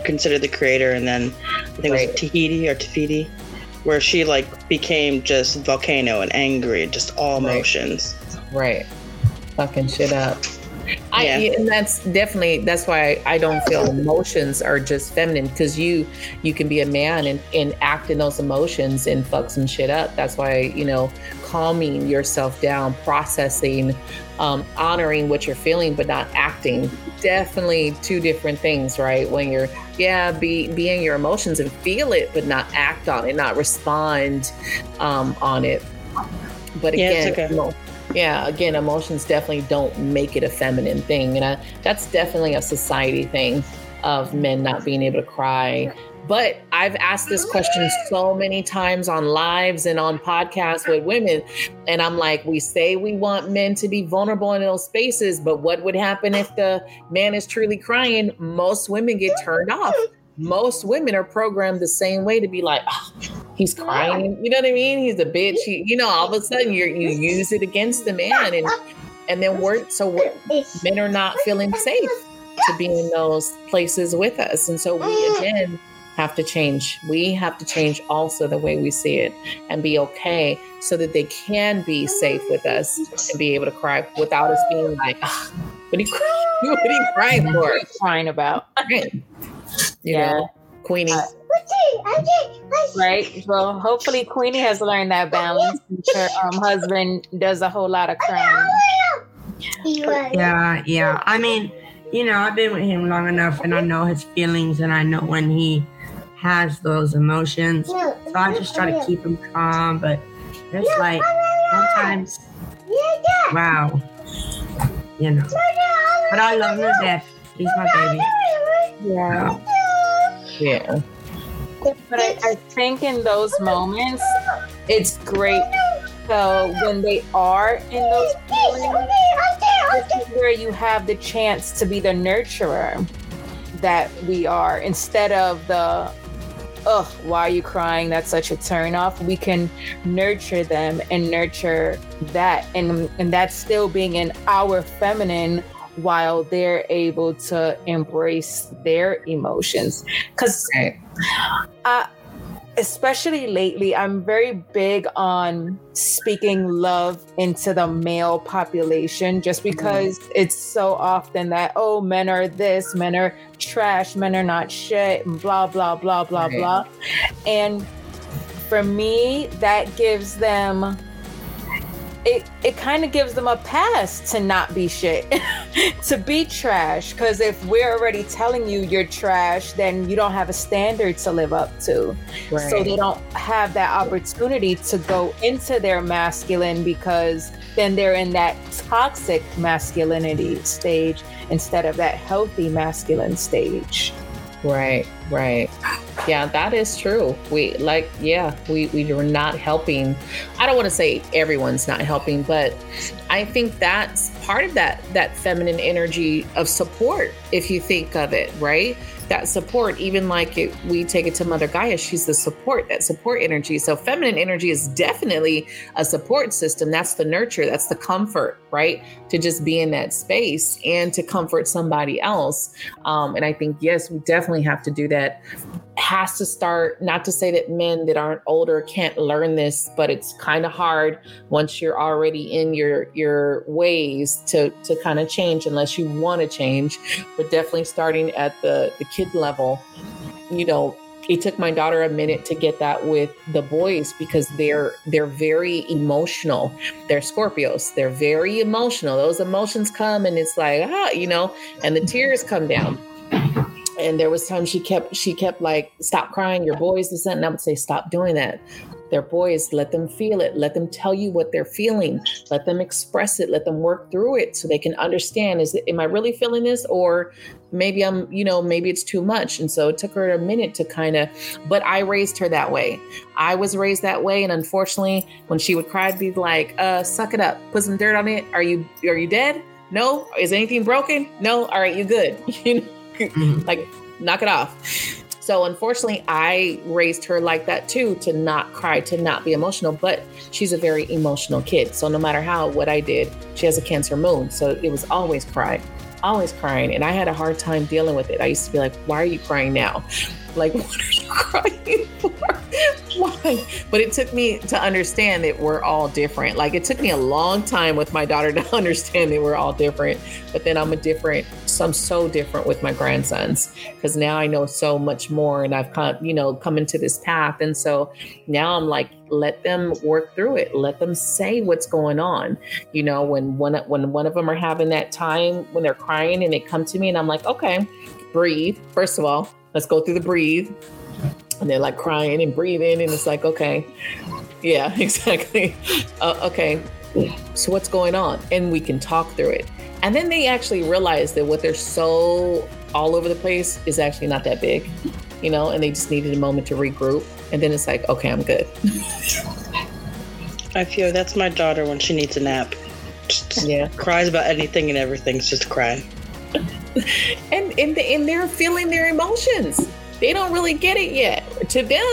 consider the creator, and then I think right. it was Tahiti or Tefiti, where she, like, became just volcano and angry, just all right. emotions. Right. Fucking shit up. I yeah. and that's definitely that's why I don't feel emotions are just feminine, because you you can be a man and, and act in those emotions and fuck some shit up. That's why, you know, calming yourself down, processing, um, honoring what you're feeling, but not acting. Definitely two different things, right? When you're yeah, be be in your emotions and feel it, but not act on it, not respond um, on it. But again, yeah, it's okay. you know, Yeah, again, emotions definitely don't make it a feminine thing. And you know? That's definitely a society thing. of men not being able to cry. But I've asked this question so many times on lives and on podcasts with women. And I'm like, we say we want men to be vulnerable in those spaces, but what would happen if the man is truly crying? Most women get turned off. Most women are programmed the same way to be like, oh, he's crying. You know what I mean? He's a bitch. He, you know, all of a sudden you you use it against the man. And, and then we're, so we're, men are not feeling safe to be in those places with us. And so we, again, have to change. We have to change also the way we see it and be okay so that they can be safe with us and be able to cry without us being like, oh, what are you, what are you crying for? What are you crying about? Right. You yeah. know, Queenie. Uh, right. Well, hopefully Queenie has learned that balance. Her um, husband does a whole lot of crying. Yeah, yeah. I mean, you know, I've been with him long enough and I know his feelings and I know when he has those emotions, so I just try to keep him calm. But there's like sometimes, wow, you know. But I love him to death. He's my baby. Yeah, yeah. But I, I think in those moments, it's great. So when they are in those feelings, this is where you have the chance to be the nurturer that we are, instead of the, oh, why are you crying? That's such a turnoff. We can nurture them and nurture that, and and that's still being in our feminine while they're able to embrace their emotions. Because, uh, especially lately, I'm very big on speaking love into the male population, just because mm-hmm. it's so often that, oh, men are this, men are trash, men are not shit, and blah, blah, blah, blah, right. blah. And for me, that gives them, it, it kind of gives them a pass to not be shit, to be trash. Because if we're already telling you you're trash, then you don't have a standard to live up to. Right. So they don't have that opportunity to go into their masculine, because then they're in that toxic masculinity stage instead of that healthy masculine stage. Right, right. Yeah, that is true. We like, yeah, we, we are not helping. I don't want to say everyone's not helping, but I think that's part of that, that feminine energy of support, if you think of it, right? That support, even like it, we take it to Mother Gaia, she's the support, that support energy. So feminine energy is definitely a support system. That's the nurture, that's the comfort, right? To just be in that space and to comfort somebody else. Um, and I think, yes, we definitely have to do that. Has to start, not to say that men that aren't older can't learn this, but it's kind of hard once you're already in your your ways to to kind of change, unless you want to change. But definitely starting at the the kid level. You know, it took my daughter a minute to get that with the boys, because they're they're very emotional. They're Scorpios. They're very emotional. Those emotions come and it's like, ah, you know, and the tears come down. And there was times she kept, she kept like, stop crying, your boys, this, that. And I would say, stop doing that. They're boys, let them feel it. Let them tell you what they're feeling. Let them express it. Let them work through it so they can understand, is it, am I really feeling this? Or maybe I'm, you know, maybe it's too much. And so it took her a minute to kind of, but I raised her that way. I was raised that way. And unfortunately, when she would cry, I'd be like, uh, suck it up, put some dirt on it. Are you, are you dead? No. Is anything broken? No. All right, you good. You know? Like, knock it off. So unfortunately, I raised her like that too, to not cry, to not be emotional. But she's a very emotional kid. So no matter how, what I did, she has a Cancer moon. So it was always crying, always crying. And I had a hard time dealing with it. I used to be like, why are you crying now? Like, what are you crying for? Why? But it took me to understand that we're all different. Like, it took me a long time with my daughter to understand that we're all different. But then I'm a different, I'm so different with my grandsons, because now I know so much more and I've come, you know, come into this path. And so now I'm like, let them work through it. Let them say what's going on. You know, when one, when one of them are having that time when they're crying and they come to me and I'm like, okay, breathe. First of all, let's go through the breathe. And they're like crying and breathing. And it's like, okay, yeah, exactly. Uh, okay, so what's going on? And we can talk through it. And then they actually realize that what they're so all over the place is actually not that big, you know, and they just needed a moment to regroup. And then it's like, okay, I'm good. I feel that's my daughter when she needs a nap. Just yeah. Cries about anything and everything's just crying. and, and, and they're feeling their emotions. They don't really get it yet. To them,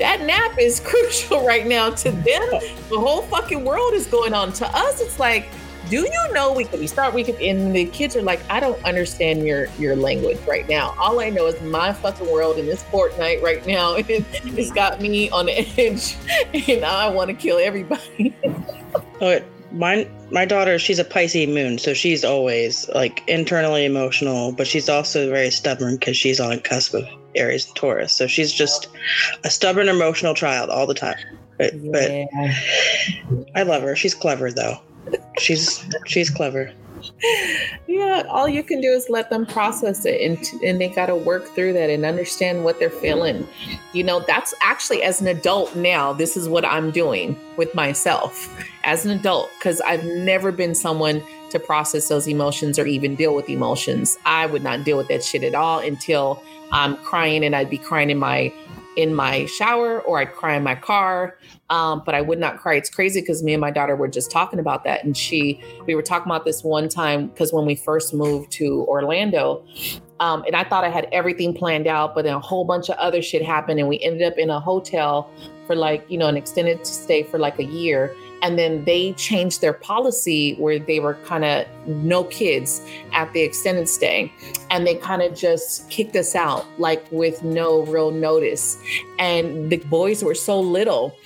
that nap is crucial right now. To them, the whole fucking world is going on. To us, it's like, do you know we could, we start, we could, and the kids are like, I don't understand your, your language right now. All I know is my fucking world in this Fortnite right now. It, it's got me on the edge and I want to kill everybody. Oh, my, my daughter, she's a Pisces moon. So she's always like internally emotional, but she's also very stubborn because she's on a cusp of Aries and Taurus. So she's just a stubborn, emotional child all the time. But, yeah. but I love her. She's clever though. She's she's clever. Yeah, all you can do is let them process it, and and they got to work through that and understand what they're feeling. You know, that's actually as an adult now, this is what I'm doing with myself as an adult, because I've never been someone to process those emotions or even deal with emotions. I would not deal with that shit at all until I'm crying, and I'd be crying in my in my shower, or I'd cry in my car. Um, but I would not cry. It's crazy because me and my daughter were just talking about that. And she, we were talking about this one time because when we first moved to Orlando, um, and I thought I had everything planned out, but then a whole bunch of other shit happened and we ended up in a hotel for like, you know, an extended stay for like a year. And then they changed their policy where they were kind of no kids at the extended stay. And they kind of just kicked us out, like with no real notice. And the boys were so little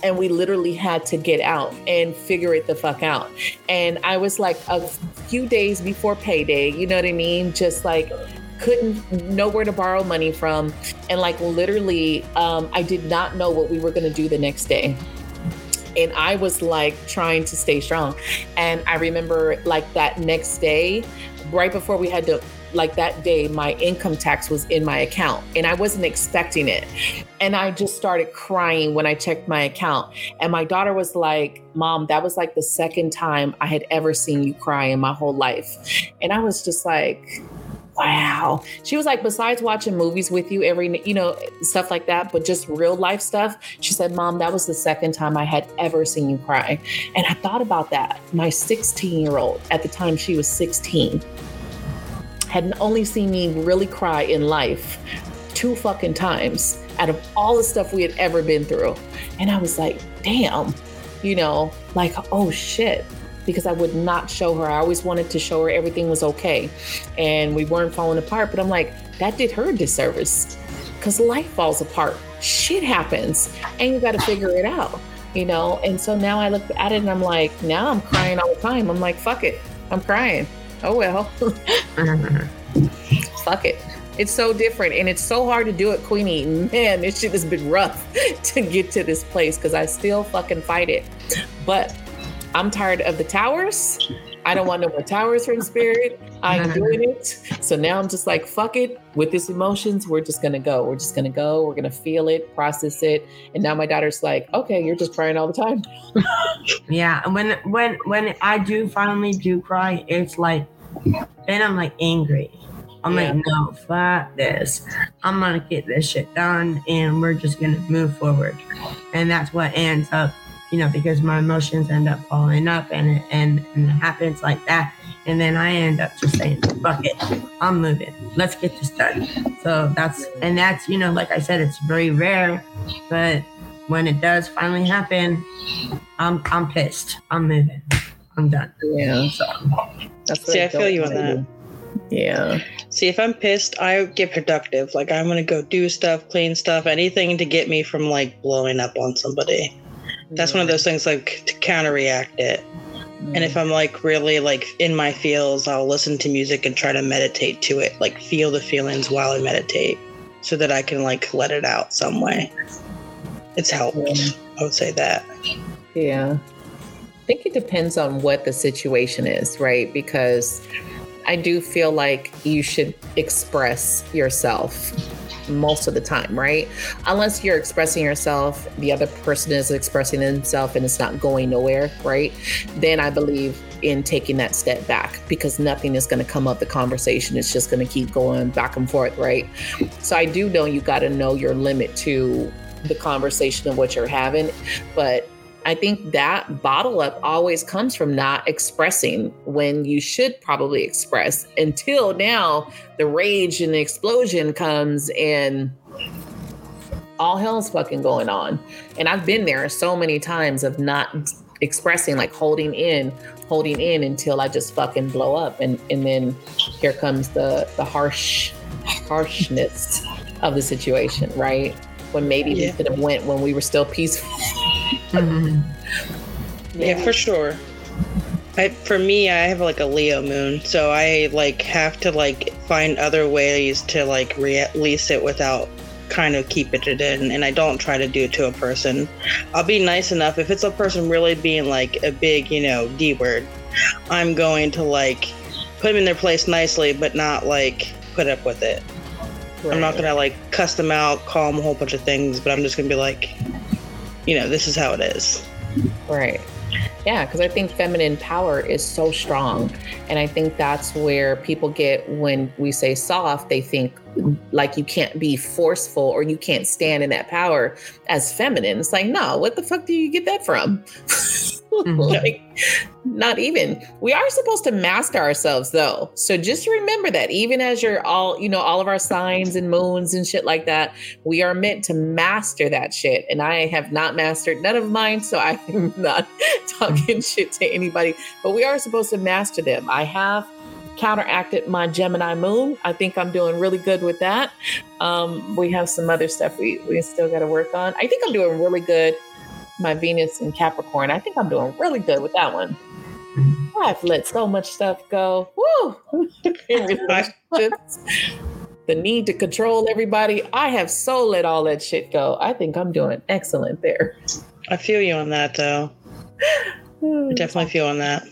and we literally had to get out and figure it the fuck out. And I was like a few days before payday, you know what I mean? Just like, couldn't know where to borrow money from. And like, literally, um, I did not know what we were gonna do the next day. And I was like trying to stay strong. And I remember like that next day, right before we had to, like that day, my income tax was in my account and I wasn't expecting it. And I just started crying when I checked my account. And my daughter was like, Mom, that was like the second time I had ever seen you cry in my whole life. And I was just like, wow. She was like, besides watching movies with you every, you know, stuff like that, but just real life stuff. She said, Mom, that was the second time I had ever seen you cry. And I thought about that. My sixteen year old at the time, she was sixteen, had only seen me really cry in life two fucking times out of all the stuff we had ever been through. And I was like, damn, you know, like, oh shit. Because I would not show her. I always wanted to show her everything was okay and we weren't falling apart. But I'm like, that did her a disservice because life falls apart. Shit happens and you got to figure it out, you know? And so now I look at it and I'm like, now I'm crying all the time. I'm like, fuck it. I'm crying. Oh, well, fuck it. It's so different. And it's so hard to do it, Queenie. Man, this shit has been rough to get to this place because I still fucking fight it. But I'm tired of the towers. I don't want no more towers from spirit. I'm doing it. So now I'm just like, fuck it. With these emotions, we're just going to go. We're just going to go. We're going to feel it, process it. And now my daughter's like, okay, you're just crying all the time. Yeah. And when, when, when I do finally do cry, it's like, then I'm like angry. I'm yeah. like, no, fuck this. I'm going to get this shit done and we're just going to move forward. And that's what ends up. You know, because my emotions end up falling up and it, and, and it happens like that. And then I end up just saying, fuck it, I'm moving. Let's get this done. So that's, and that's, you know, like I said, it's very rare, but when it does finally happen, I'm I'm pissed. I'm moving. I'm done. Yeah. So, that's See, I, I feel you on that. Yeah. See, if I'm pissed, I get productive. Like I'm going to go do stuff, clean stuff, anything to get me from like blowing up on somebody. That's one of those things like to counteract it. Mm. And if I'm like really like in my feels, I'll listen to music and try to meditate to it, like feel the feelings while I meditate so that I can like let it out some way. It's helped. Yeah. I would say that. Yeah. I think it depends on what the situation is, right? Because I do feel like you should express yourself. most of the time, right? Unless you're expressing yourself, the other person is expressing themselves and it's not going nowhere, right? Then I believe in taking that step back, because nothing is going to come up the conversation. It's just going to keep going back and forth, right? So I do know you got to know your limit to the conversation of what you're having, but I think that bottle up always comes from not expressing when you should probably express, until now the rage and the explosion comes and all hell's fucking going on. And I've been there so many times of not expressing, like holding in, holding in until I just fucking blow up. And, and then here comes the, the harsh, harshness of the situation, right? When maybe yeah. we could have went when we were still peaceful. Mm-hmm. Yeah. yeah, for sure. I, for me, I have like a Leo moon, so I like have to like find other ways to like release it without kind of keeping it in, and I don't try to do it to a person. I'll be nice enough if it's a person really being like a big, you know, D word. I'm going to like put them in their place nicely, but not like put up with it. Right. I'm not gonna like cuss them out, call them a whole bunch of things, but I'm just gonna be like, you know, this is how it is. Right. Yeah, because I think feminine power is so strong. And I think that's where people get, when we say soft, they think like you can't be forceful or you can't stand in that power as feminine. It's like, no, what the fuck do you get that from? Mm-hmm. Like, not even. We are supposed to master ourselves though. So just remember that even as you're all, you know, all of our signs and moons and shit like that, we are meant to master that shit. And I have not mastered none of mine, so I'm not talking shit to anybody, but we are supposed to master them. I have counteracted my Gemini moon. I think I'm doing really good with that. Um, we have some other stuff we, we still got to work on. I think I'm doing really good. My Venus in Capricorn, I think I'm doing really good with that one. I've let so much stuff go. Woo! The need to control everybody. I have so let all that shit go. I think I'm doing excellent there. I feel you on that though. I definitely feel on that.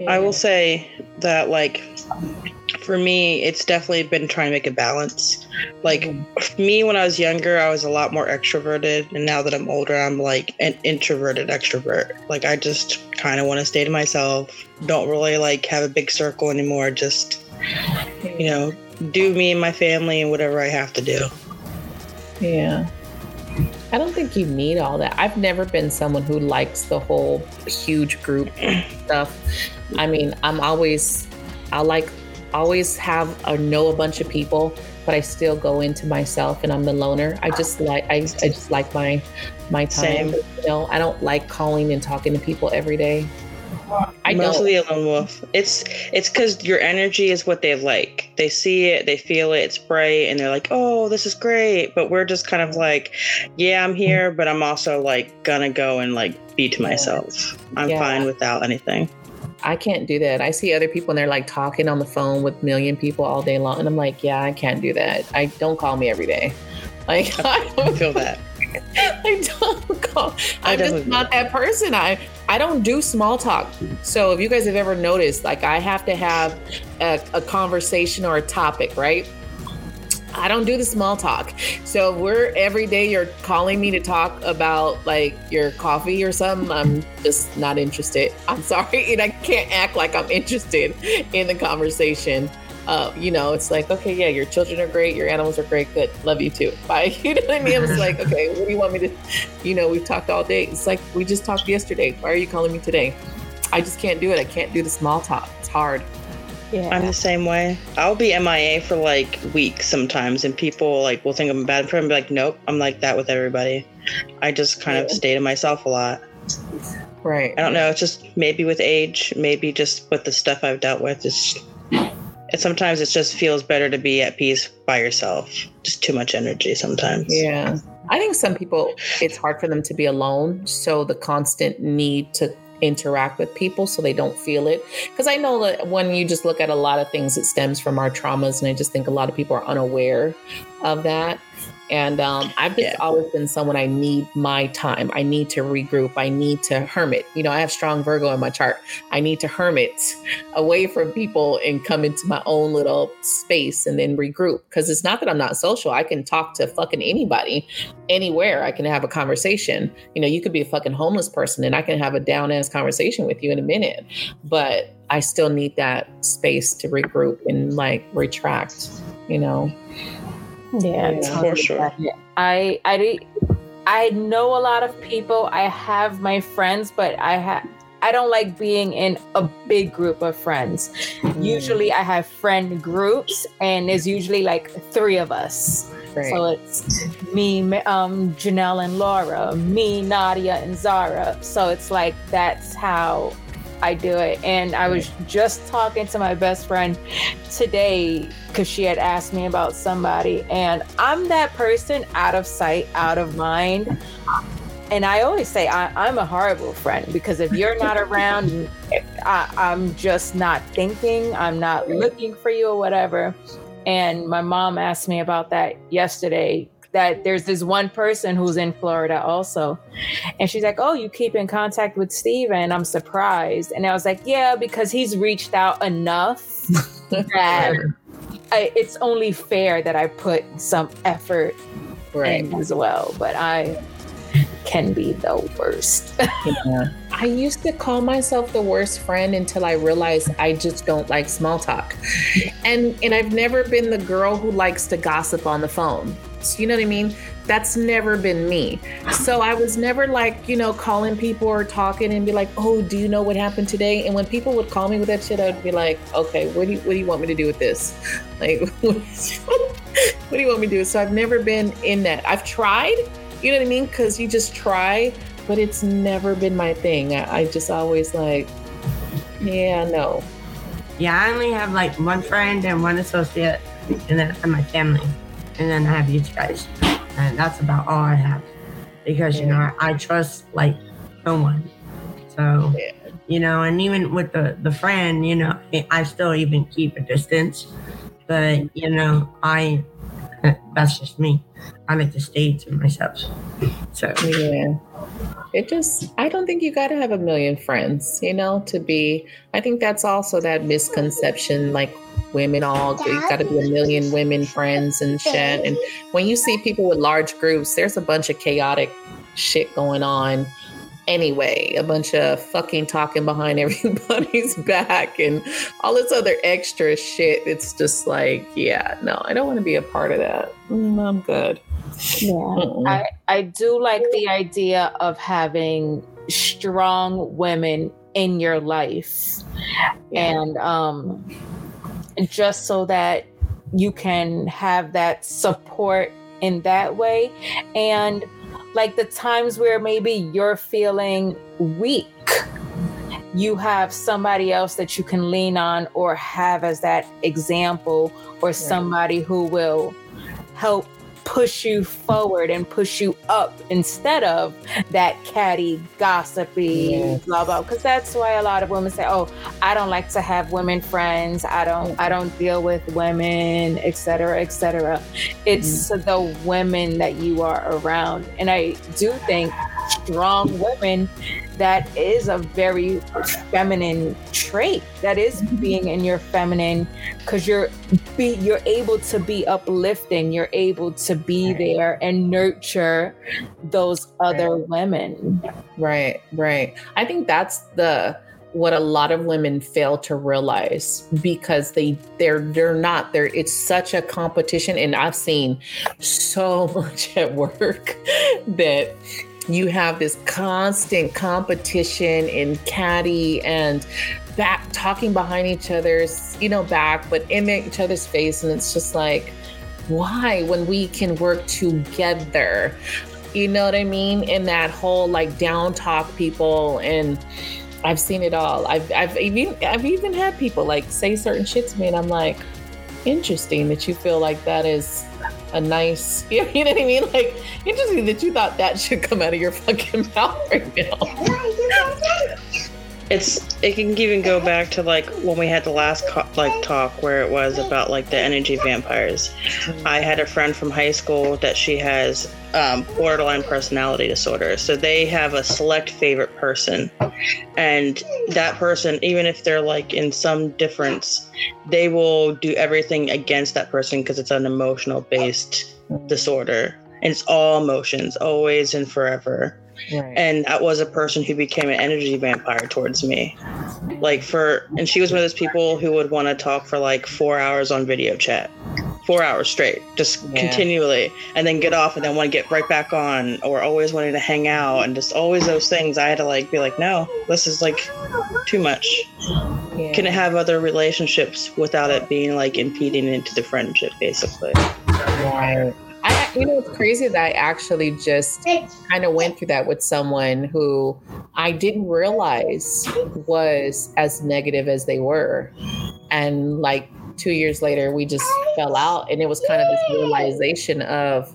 Yeah. I will say that like, for me, it's definitely been trying to make a balance. Like mm-hmm. me, when I was younger, I was a lot more extroverted. And now that I'm older, I'm like an introverted extrovert. Like I just kind of want to stay to myself. Don't really like have a big circle anymore. Just, you know, do me and my family and whatever I have to do. Yeah. I don't think you need all that. I've never been someone who likes the whole huge group stuff. I mean, I'm always, I like... always have or know a bunch of people, but I still go into myself and I'm the loner. I just like I, I just like my my time. Same. You know, I don't like calling and talking to people every day. I mostly don't. A lone wolf. It's it's because your energy is what they like. They see it, they feel it, it's bright, and they're like, oh, this is great. But we're just kind of like, yeah, I'm here, but I'm also like gonna go and like be to myself. I'm yeah. fine without anything. I can't do that. I see other people and they're like talking on the phone with a million people all day long. And I'm like, yeah, I can't do that. I don't call me every day. Like, I don't feel that. I don't call. I'm just not that person. I, I don't do small talk. So if you guys have ever noticed, like I have to have a, a conversation or a topic, right? I don't do the small talk. So if we're every day you're calling me to talk about like your coffee or something, I'm just not interested. I'm sorry. And I can't act like I'm interested in the conversation. Uh, you know, it's like, okay, yeah, your children are great. Your animals are great. Good. Love you too. Bye. You know what I mean? I was like, okay, what do you want me to, you know, we've talked all day. It's like, we just talked yesterday. Why are you calling me today? I just can't do it. I can't do the small talk. It's hard. Yeah. I'm the same way. I'll be M I A for like weeks sometimes, and people like will think I'm a bad friend, and be like, nope. I'm like that with everybody. I just kind yeah. of stay to myself a lot. Right. I don't know. It's just maybe with age, maybe just with the stuff I've dealt with. It's, and sometimes it just feels better to be at peace by yourself. Just too much energy sometimes. Yeah. I think some people, it's hard for them to be alone. So the constant need to interact with people so they don't feel it, because I know that when you just look at a lot of things, it stems from our traumas, and I just think a lot of people are unaware of that. And um, I've just yeah. always been someone, I need my time. I need to regroup. I need to hermit. You know, I have strong Virgo in my chart. I need to hermit away from people and come into my own little space and then regroup. Because it's not that I'm not social. I can talk to fucking anybody, anywhere. I can have a conversation. You know, you could be a fucking homeless person and I can have a down-ass conversation with you in a minute. But I still need that space to regroup and like retract, you know. Yeah, yeah, for sure. I, I, I know a lot of people. I have my friends, but I ha- I don't like being in a big group of friends. Mm. Usually I have friend groups and there's usually like three of us. Right. So it's me, um, Janelle and Laura, me, Nadia and Zara. So it's like, that's how I do it. And I was just talking to my best friend today because she had asked me about somebody, and I'm that person, out of sight, out of mind. And I always say I, I'm a horrible friend, because if you're not around, I, I'm just not thinking, I'm not looking for you or whatever. And my mom asked me about that yesterday, that there's this one person who's in Florida also. And she's like, oh, you keep in contact with Steven. I'm surprised. And I was like, yeah, because he's reached out enough that I, it's only fair that I put some effort right. in as well. But I can be the worst. Yeah. I used to call myself the worst friend until I realized I just don't like small talk. And and I've never been the girl who likes to gossip on the phone. You know what I mean? That's never been me. So I was never like, you know, calling people or talking and be like, oh, do you know what happened today? And when people would call me with that shit, I'd be like, okay, what do you, what do you want me to do with this? Like, what do you want me to do? So I've never been in that. I've tried, you know what I mean? Because you just try, but it's never been my thing. I, I just always like, yeah, no. Yeah, I only have like one friend and one associate, and that's in my family. And then I have you guys. And that's about all I have. Because, you yeah. know, I, I trust, like, no one. So, yeah. you know, and even with the, the friend, you know, I still even keep a distance. But, you know, I, that's just me. I like to stay to myself. So, yeah. It just, I don't think you got to have a million friends, you know, to be, I think that's also that misconception, like, women all, you gotta be a million women friends and shit. And when you see people with large groups, there's a bunch of chaotic shit going on anyway, a bunch of fucking talking behind everybody's back and all this other extra shit. It's just like, yeah, no, I don't want to be a part of that. Mm, I'm good. Yeah. Mm-mm. I, I do like the idea of having strong women in your life. Yeah. And, um, just so that you can have that support in that way. And like the times where maybe you're feeling weak, you have somebody else that you can lean on or have as that example, or somebody who will help push you forward and push you up, instead of that catty, gossipy, yes. blah blah. Because that's why a lot of women say, "Oh, I don't like to have women friends. I don't, I don't deal with women, et cetera, et cetera" It's mm-hmm. the women that you are around, and I do think strong women. That is a very feminine trait. That is being in your feminine, because you're be, you're able to be uplifting. You're able to be right. there and nurture those other right. women. Right, right. I think that's the what a lot of women fail to realize, because they they're they're not there. It's such a competition, and I've seen so much at work that. You have this constant competition and catty and back talking behind each other's, you know, back, but in each other's face. And it's just like, why, when we can work together, you know what I mean? And that whole like down talk people, and I've seen it all. I've, I've even, I've even had people like say certain shit to me, and I'm like, interesting that you feel like that is a nice, you know what I mean? Like, interesting that you thought that should come out of your fucking mouth right now. It's it can even go back to like when we had the last co- like talk where it was about like the energy vampires. Mm-hmm. I had a friend from high school that she has um, borderline personality disorder. So they have a select favorite person, and that person, even if they're like in some difference, they will do everything against that person because it's an emotional based disorder, and it's all emotions, always and forever. Right. And that was a person who became an energy vampire towards me. Like for, and she was one of those people who would want to talk for like four hours on video chat, four hours straight, just yeah. continually, and then get off and then want to get right back on, or always wanting to hang out, and just always those things. I had to like be like, no, this is like too much. Yeah. Can it have other relationships without it being like impeding into the friendship, basically? Right. I, you know, it's crazy that I actually just kind of went through that with someone who I didn't realize was as negative as they were. And like two years later, we just fell out. And it was kind of this realization of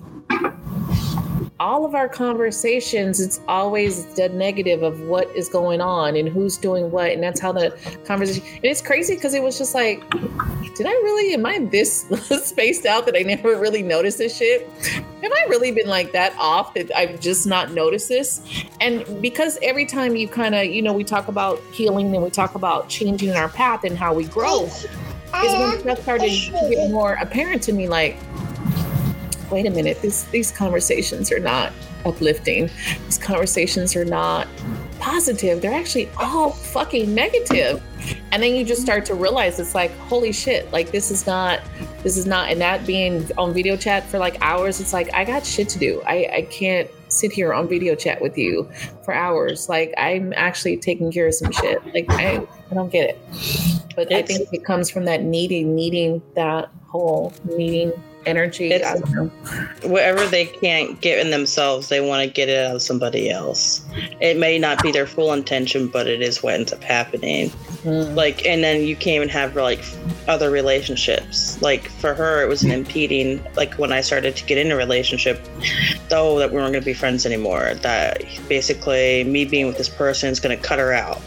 all of our conversations, it's always the negative of what is going on and who's doing what. And that's how the conversation, and it's crazy because it was just like, did I really, am I this spaced out that I never really noticed this shit? Have I really been like that off that I've just not noticed this? And because every time you kind of, you know, we talk about healing and we talk about changing our path and how we grow, is when stuff started to get more apparent to me, like, wait a minute, this, these conversations are not uplifting. These conversations are not positive. They're actually all fucking negative. And then you just start to realize it's like, holy shit, like this is not, this is not, and that being on video chat for like hours, it's like, I got shit to do. I, I can't sit here on video chat with you for hours. Like I'm actually taking care of some shit. Like I, I don't get it. But it's, I think it comes from that needing, needing that whole needing energy. I don't know. Whatever they can't get in themselves, they want to get it out of somebody else. It may not be their full intention, but it is what ends up happening. Mm. Like, and then you can't even have like other relationships. Like for her, it was an impeding. Like when I started to get into a relationship, though, that we weren't going to be friends anymore. That basically me being with this person is going to cut her out.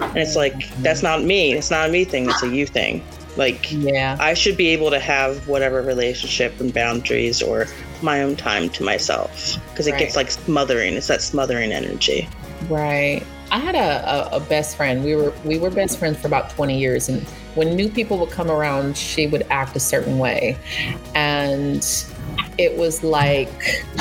And it's like, that's not me. It's not a me thing. It's a you thing. Like, yeah. I should be able to have whatever relationship and boundaries or my own time to myself, because it right. gets like smothering. It's that smothering energy. Right. I had a, a, a best friend. We were we were best friends for about twenty years. And when new people would come around, she would act a certain way. And it was like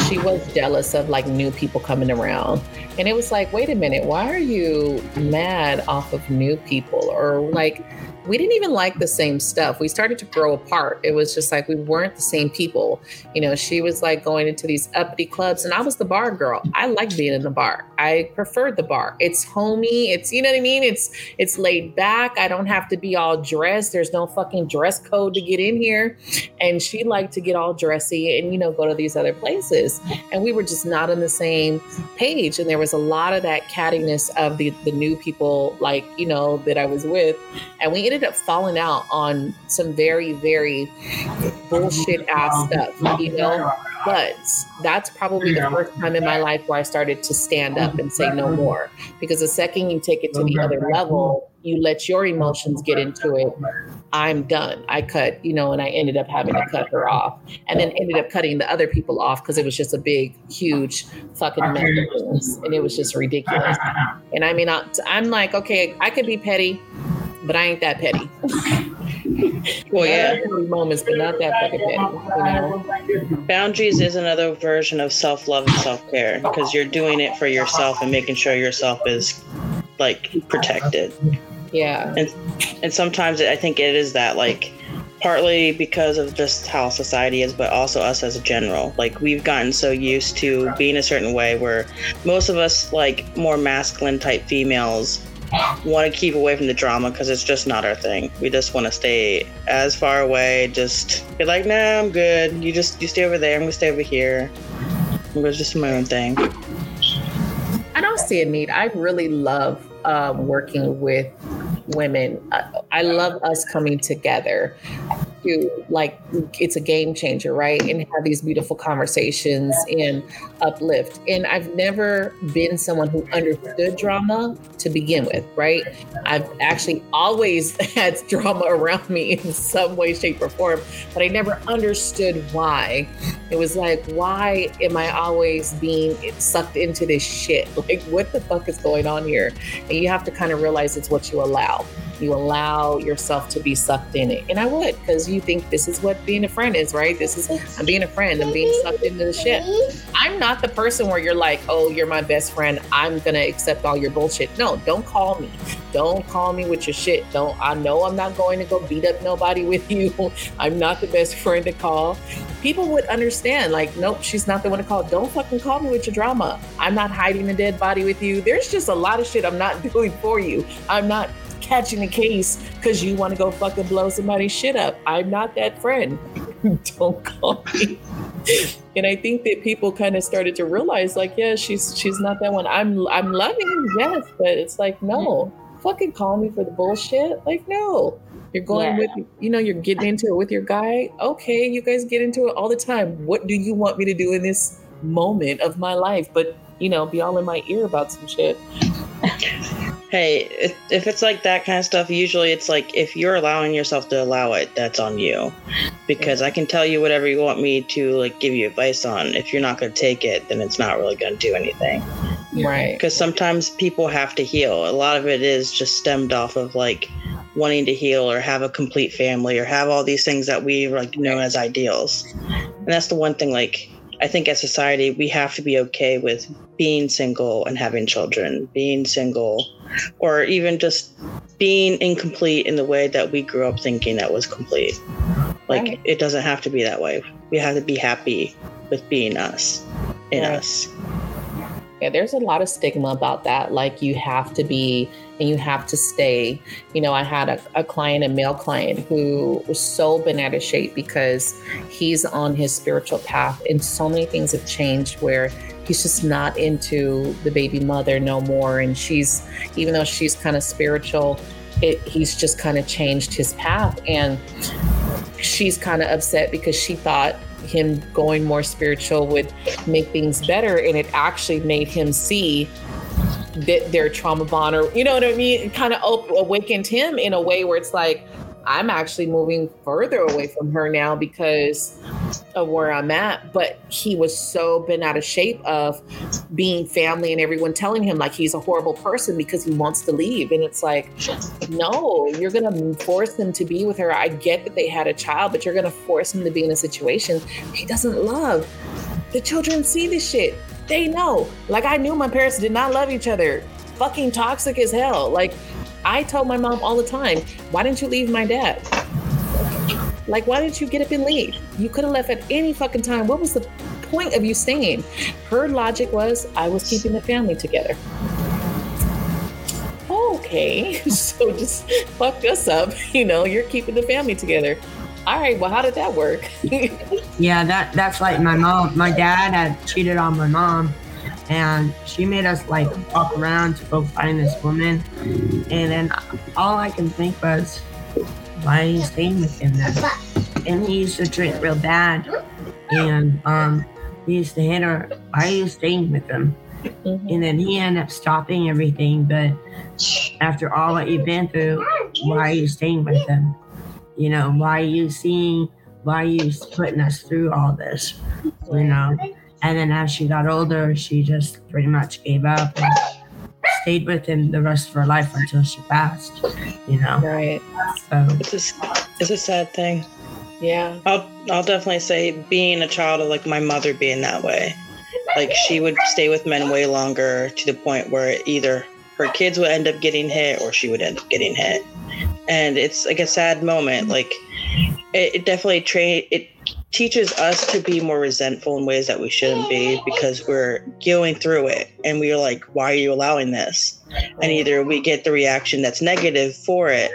she was jealous of like new people coming around. And it was like, wait a minute, why are you mad off of new people? Or like, we didn't even like the same stuff. We started to grow apart. It was just like we weren't the same people. You know, she was like going into these uppity clubs, and I was the bar girl. I liked being in the bar. I preferred the bar. It's homey. It's, you know what I mean? It's it's laid back. I don't have to be all dressed. There's no fucking dress code to get in here. And she liked to get all dressy and, you know, go to these other places. And we were just not on the same page. And there was a lot of that cattiness of the, the new people, like, you know, that I was with. And we ended up falling out on some very, very bullshit ass stuff, you know? But that's probably the first time in my life where I started to stand up and say no more. Because the second you take it to the other level, you let your emotions get into it. I'm done. I cut, you know, and I ended up having to cut her off, and then ended up cutting the other people off because it was just a big, huge fucking mess. And it was just ridiculous. And I mean, I'm like, okay, I could be petty, but I ain't that petty. Well, yeah. Moments, but not that fucking petty. You know? Boundaries is another version of self-love and self-care, because you're doing it for yourself and making sure yourself is like protected. Yeah. And and sometimes I think it is that, like, partly because of just how society is, but also us as a general. Like, we've gotten so used to being a certain way where most of us, like, more masculine type females want to keep away from the drama because it's just not our thing. We just want to stay as far away. Just be like, nah, I'm good. You just you stay over there. I'm gonna stay over here. I'm gonna just do my own thing. I don't see a need. I really love um, working with women. I, I love us coming together. to, like, it's a game changer, right? And have these beautiful conversations and uplift. And I've never been someone who understood drama to begin with, right? I've actually always had drama around me in some way, shape, or form, but I never understood why. It was like, why am I always being sucked into this shit? Like, what the fuck is going on here? And you have to kind of realize it's what you allow. You allow yourself to be sucked in it. And I would, because you think this is what being a friend is, right? This is, I'm being a friend, I'm being sucked into the shit. I'm not the person where you're like, oh, you're my best friend, I'm gonna accept all your bullshit. No, don't call me. Don't call me with your shit. Don't, I know I'm not going to go beat up nobody with you. I'm not the best friend to call. People would understand, like, nope, she's not the one to call. Don't fucking call me with your drama. I'm not hiding a dead body with you. There's just a lot of shit I'm not doing for you. I'm not catching a case because you want to go fucking blow somebody's shit up. I'm not that friend. Don't call me. And I think that people kind of started to realize, like, yeah, she's she's not that one. I'm I'm loving, yes, but it's like, no, fucking call me for the bullshit. Like, no. You're going yeah. with, you know, you're getting into it with your guy. Okay, you guys get into it all the time. What do you want me to do in this moment of my life? But, you know, be all in my ear about some shit. Hey, if, if it's like that kind of stuff, usually it's like, if you're allowing yourself to allow it, that's on you. Because I can tell you whatever you want me to, like, give you advice on. If you're not going to take it, then it's not really going to do anything. Right. Because sometimes people have to heal. A lot of it is just stemmed off of, like, wanting to heal or have a complete family or have all these things that we, like, know as ideals. And that's the one thing, like, I think as society, we have to be okay with being single and having children, being single, or even just being incomplete in the way that we grew up thinking that was complete. Like, right. It doesn't have to be that way. We have to be happy with being us in right. us. Yeah, there's a lot of stigma about that. Like, you have to be and you have to stay. You know, I had a, a client, a male client, who was so bent out of shape because he's on his spiritual path and so many things have changed where he's just not into the baby mother no more. And she's, even though she's kind of spiritual, it, he's just kind of changed his path. And she's kind of upset because she thought him going more spiritual would make things better, and it actually made him see that their trauma bond, or you know what I mean, it kind of op- awakened him in a way where it's like, I'm actually moving further away from her now because of where I'm at. But he was so bent out of shape of being family and everyone telling him like he's a horrible person because he wants to leave. And it's like, no, you're going to force them to be with her. I get that they had a child, but you're going to force him to be in a situation he doesn't love. The children see this shit. They know. Like, I knew my parents did not love each other. Fucking toxic as hell. Like, I told my mom all the time, why didn't you leave my dad? Like, why didn't you get up and leave? You could have left at any fucking time. What was the point of you staying? Her logic was, I was keeping the family together. Okay, so just fuck us up. You know, you're keeping the family together. All right, well, how did that work? Yeah, that that's like my mom. My dad had cheated on my mom. And she made us like walk around to go find this woman. And then all I can think was, why are you staying with him then? And he used to drink real bad. And um, he used to hit her, why are you staying with him? Mm-hmm. And then he ended up stopping everything. But after all that you've been through, why are you staying with him? You know, why are you seeing, why are you putting us through all this? You know? And then as she got older, she just pretty much gave up and stayed with him the rest of her life until she passed, you know? Right. So. It's, a, it's a sad thing. Yeah. I'll, I'll definitely say being a child of, like, my mother being that way. Like, she would stay with men way longer to the point where either her kids would end up getting hit or she would end up getting hit. And it's, like, a sad moment. Like, it, it definitely... Tra- it. teaches us to be more resentful in ways that we shouldn't be because we're going through it and we're like, why are you allowing this? And either we get the reaction that's negative for it,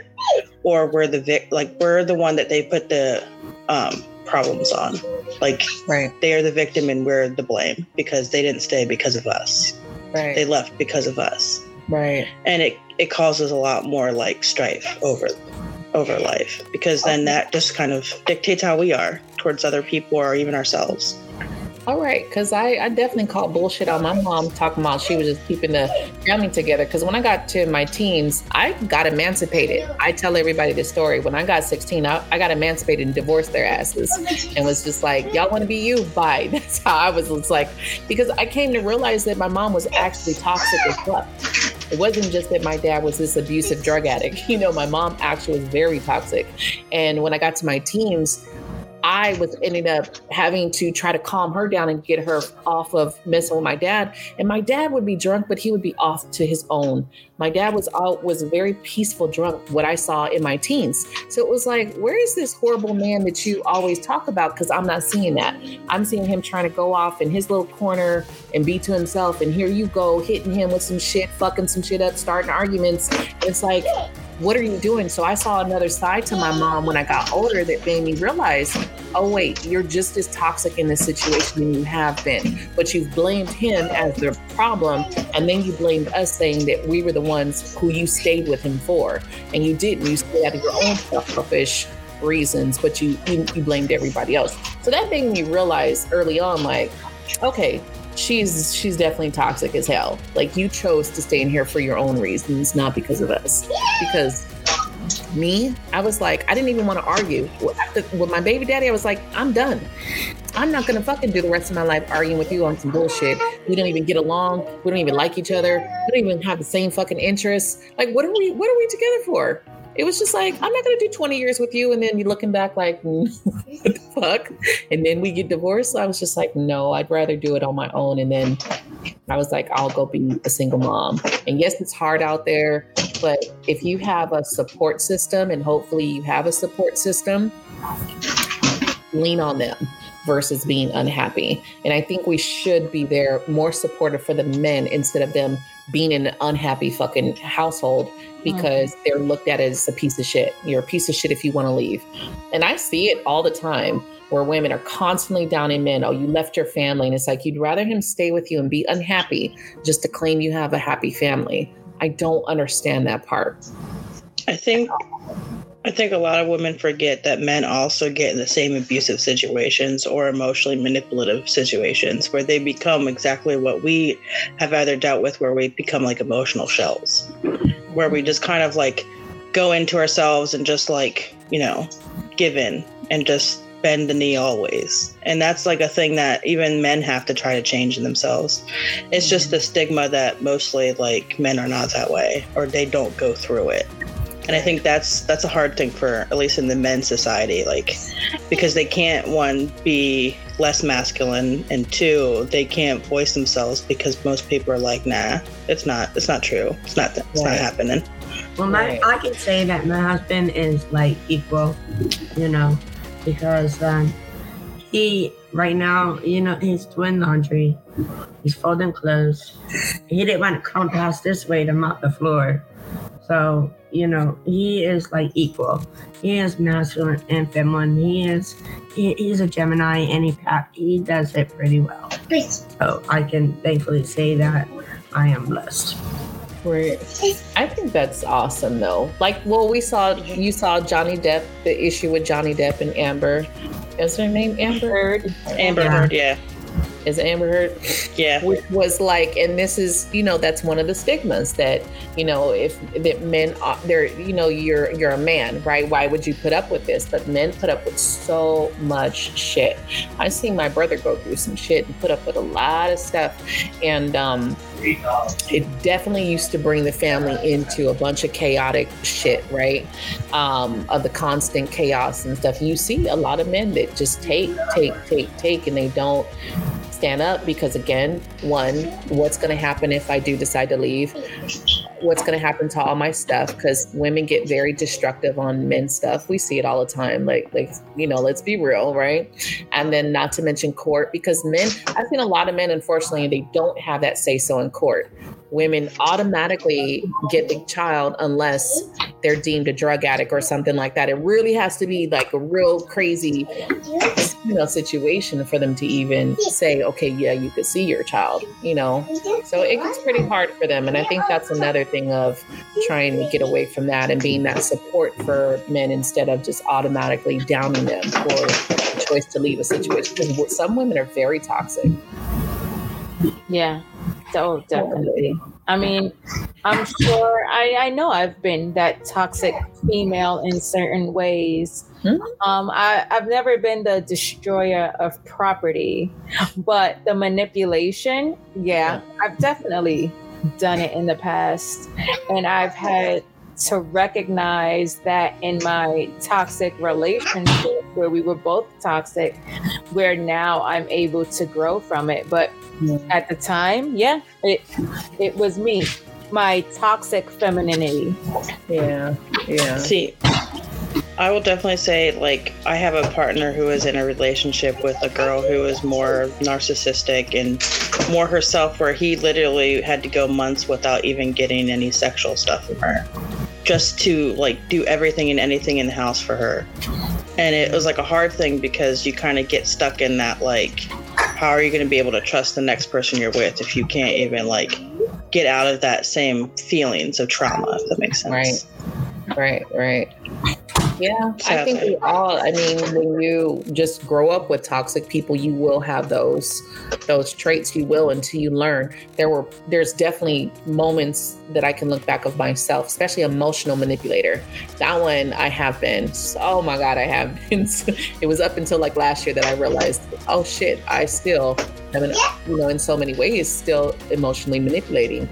or we're the vic- like we're the one that they put the um problems on, like right. They are the victim and we're the blame because they didn't stay because of us, right? They left because of us, right? And it it causes a lot more like strife over over life, because then that just kind of dictates how we are towards other people or even ourselves. All right, because I, I definitely call bullshit on my mom talking about she was just keeping the family together. Because when I got to my teens, I got emancipated. I tell everybody this story. When I got sixteen, I, I got emancipated and divorced their asses and was just like, y'all want to be you? Bye. That's how I was. It's like, because I came to realize that my mom was actually toxic as fuck. It wasn't just that my dad was this abusive drug addict. You know, my mom actually was very toxic. And when I got to my teens, I was ended up having to try to calm her down and get her off of messing with my dad. And my dad would be drunk, but he would be off to his own. My dad was all, was a very peaceful drunk, what I saw in my teens. So it was like, where is this horrible man that you always talk about? Because I'm not seeing that. I'm seeing him trying to go off in his little corner and be to himself. And here you go, hitting him with some shit, fucking some shit up, starting arguments. It's like, what are you doing? So I saw another side to my mom when I got older that made me realize, oh wait, you're just as toxic in this situation than you have been, but you've blamed him as the problem. And then you blamed us, saying that we were the ones who you stayed with him for, and you didn't. You stayed out of your own selfish reasons, but you, you, you blamed everybody else. So that made me realize early on, like, okay, She's she's definitely toxic as hell. Like, you chose to stay in here for your own reasons, not because of us. Because me, I was like, I didn't even want to argue. After, with my baby daddy, I was like, I'm done. I'm not going to fucking do the rest of my life arguing with you on some bullshit. We don't even get along. We don't even like each other. We don't even have the same fucking interests. Like, what are we, what are we together for? It was just like, I'm not going to do twenty years with you. And then you're looking back like, what the fuck? And then we get divorced. So I was just like, no, I'd rather do it on my own. And then I was like, I'll go be a single mom. And yes, it's hard out there, but if you have a support system, and hopefully you have a support system, lean on them versus being unhappy. And I think we should be there more supportive for the men instead of them being in an unhappy fucking household, because mm-hmm. they're looked at as a piece of shit. You're a piece of shit if you want to leave. And I see it all the time where women are constantly downing men. Oh, you left your family. And it's like, you'd rather him stay with you and be unhappy just to claim you have a happy family. I don't understand that part. I think I think a lot of women forget that men also get in the same abusive situations or emotionally manipulative situations where they become exactly what we have either dealt with, where we become like emotional shells, where we just kind of like go into ourselves and just like, you know, give in and just bend the knee always. And that's like a thing that even men have to try to change in themselves. It's just the stigma that mostly like men are not that way, or they don't go through it. And I think that's that's a hard thing for, at least in the men's society, like, because they can't, one, be less masculine, and two, they can't voice themselves because most people are like, nah, it's not, it's not true. It's not, it's right. not happening. Well, my, I can say that my husband is like equal, you know, because um, he, right now, you know, he's doing laundry, he's folding clothes. He didn't want to come past this way to mop the floor. So, you know, he is like equal. He is masculine and feminine. He is, he, he's a Gemini, and he, he does it pretty well. Great. So I can thankfully say that I am blessed. Right. I think that's awesome though. Like, well, we saw, you saw Johnny Depp, the issue with Johnny Depp and Amber. Is her name Amber Heard? Amber yeah. Heard, yeah. Is Amber Heard? Yeah. Which was like, and this is, you know, that's one of the stigmas that, you know, if that men are, they're, you know, you're, you're a man, right? Why would you put up with this? But men put up with so much shit. I've seen my brother go through some shit and put up with a lot of stuff. And um, it definitely used to bring the family into a bunch of chaotic shit, right? Um, of the constant chaos and stuff. You see a lot of men that just take, take, take, take, and they don't stand up because, again, one, what's going to happen if I do decide to leave? What's going to happen to all my stuff? Because women get very destructive on men's stuff. We see it all the time. Like, like you know, let's be real, right? And then not to mention court, because men, I've seen a lot of men, unfortunately, they don't have that say-so in court. Women automatically get the child unless they're deemed a drug addict or something like that. It really has to be like a real crazy you know, situation for them to even say, okay, yeah, you could see your child, you know, so it gets pretty hard for them. And I think that's another thing of trying to get away from that and being that support for men instead of just automatically downing them for the choice to leave a situation, because some women are very toxic. Yeah. Oh, definitely. I mean, I'm sure I, I know I've been that toxic female in certain ways. Mm-hmm. Um, I, I've never been the destroyer of property, but the manipulation, yeah, I've definitely done it in the past. And I've had to recognize that in my toxic relationship where we were both toxic, where now I'm able to grow from it. But at the time, yeah, it it was me, my toxic femininity. Yeah, yeah. See, I will definitely say, like, I have a partner who is in a relationship with a girl who is more narcissistic and more herself, where he literally had to go months without even getting any sexual stuff from her, just to, like, do everything and anything in the house for her. And it was, like, a hard thing because you kind of get stuck in that, like, how are you going to be able to trust the next person you're with if you can't even, like, get out of that same feelings of trauma, if that makes sense. Right, right, right. Yeah, I think we all, I mean, when you just grow up with toxic people, you will have those those traits, you will, until you learn. There were, there's definitely moments that I can look back of myself, especially emotional manipulator. That one I have been, oh my God, I have been. It was up until like last year that I realized, oh shit, I still, I mean, you know, in so many ways, still emotionally manipulating.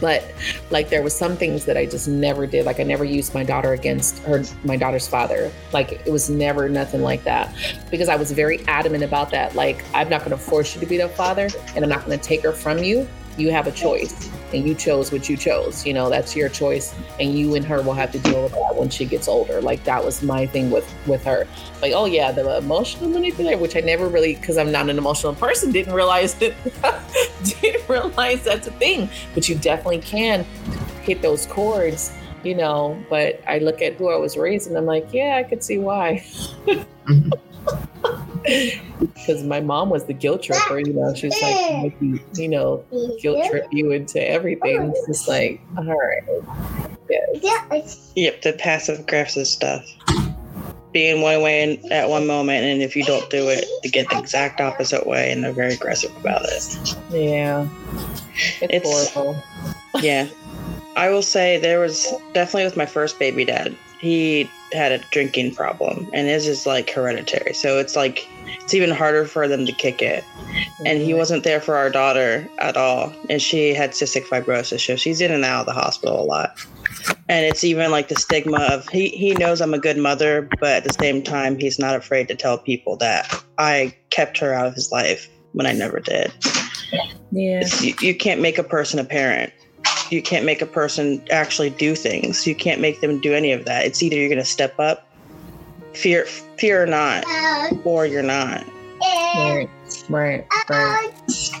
But like there was some things that I just never did. Like I never used my daughter against her, my daughter's father. Like it was never nothing like that, because I was very adamant about that. Like, I'm not going to force you to be the father, and I'm not going to take her from you. You have a choice, and you chose what you chose. You know, that's your choice, and you and her will have to deal with that when she gets older. Like that was my thing with, with her. Like, oh yeah, the emotional manipulator, which I never really, because I'm not an emotional person, didn't realize that, didn't realize that's a thing. But you definitely can hit those chords, you know. But I look at who I was raised, and I'm like, yeah, I could see why. Because my mom was the guilt tripper, you know. She's like, you know, guilt trip you into everything. It's just like, all right. Yes. Yep, the passive aggressive stuff. Being one way in, at one moment, and if you don't do it, you get the exact opposite way, and they're very aggressive about it. Yeah. It's, it's horrible. Yeah. I will say there was definitely with my first baby dad. He had a drinking problem, and his is like hereditary, so it's like it's even harder for them to kick it. Mm-hmm. And he wasn't there for our daughter at all, and she had cystic fibrosis, so she's in and out of the hospital a lot. And it's even like the stigma of he he knows I'm a good mother, but at the same time he's not afraid to tell people that I kept her out of his life when I never did. Yeah, you, you can't make a person a parent. You can't make a person actually do things. You can't make them do any of that. It's either you're going to step up, fear fear or not, or you're not. Right, right, right.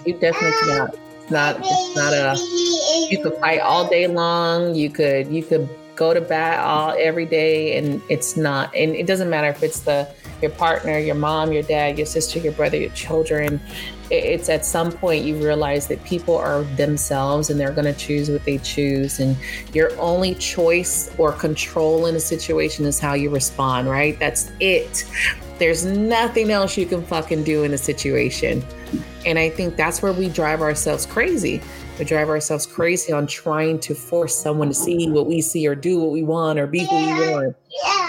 You definitely cannot. It's not, it's not a, you could fight all day long. You could, you could go to bat all every day, and it's not, and it doesn't matter if it's the, your partner, your mom, your dad, your sister, your brother, your children. It's at some point you realize that people are themselves, and they're going to choose what they choose. And your only choice or control in a situation is how you respond, right? That's it. There's nothing else you can fucking do in a situation. And I think that's where we drive ourselves crazy. We drive ourselves crazy on trying to force someone to see what we see or do what we want or be who we want.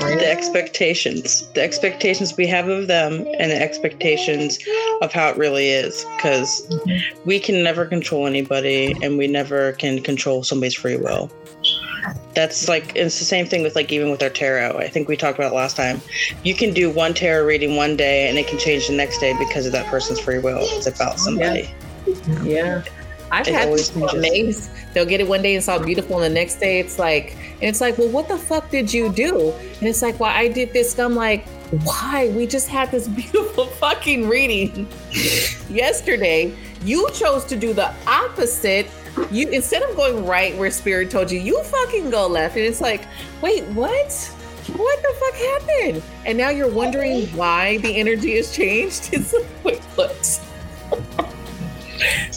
Right? The expectations, the expectations we have of them, and the expectations of how it really is, because we can never control anybody, and we never can control somebody's free will. That's like, it's the same thing with like even with our tarot. I think we talked about it last time. You can do one tarot reading one day, and it can change the next day because of that person's free will. It's about somebody. Yeah. Yeah. I've had people amazed. They'll get it one day and it's all beautiful, and the next day it's like, and it's like, well, what the fuck did you do? And it's like, well, I did this. And I'm like, why? We just had this beautiful fucking reading yesterday. You chose to do the opposite. You, instead of going right where spirit told you, you fucking go left. And it's like, wait, what? what the fuck happened? And now you're wondering why the energy has changed. It's like, wait, what?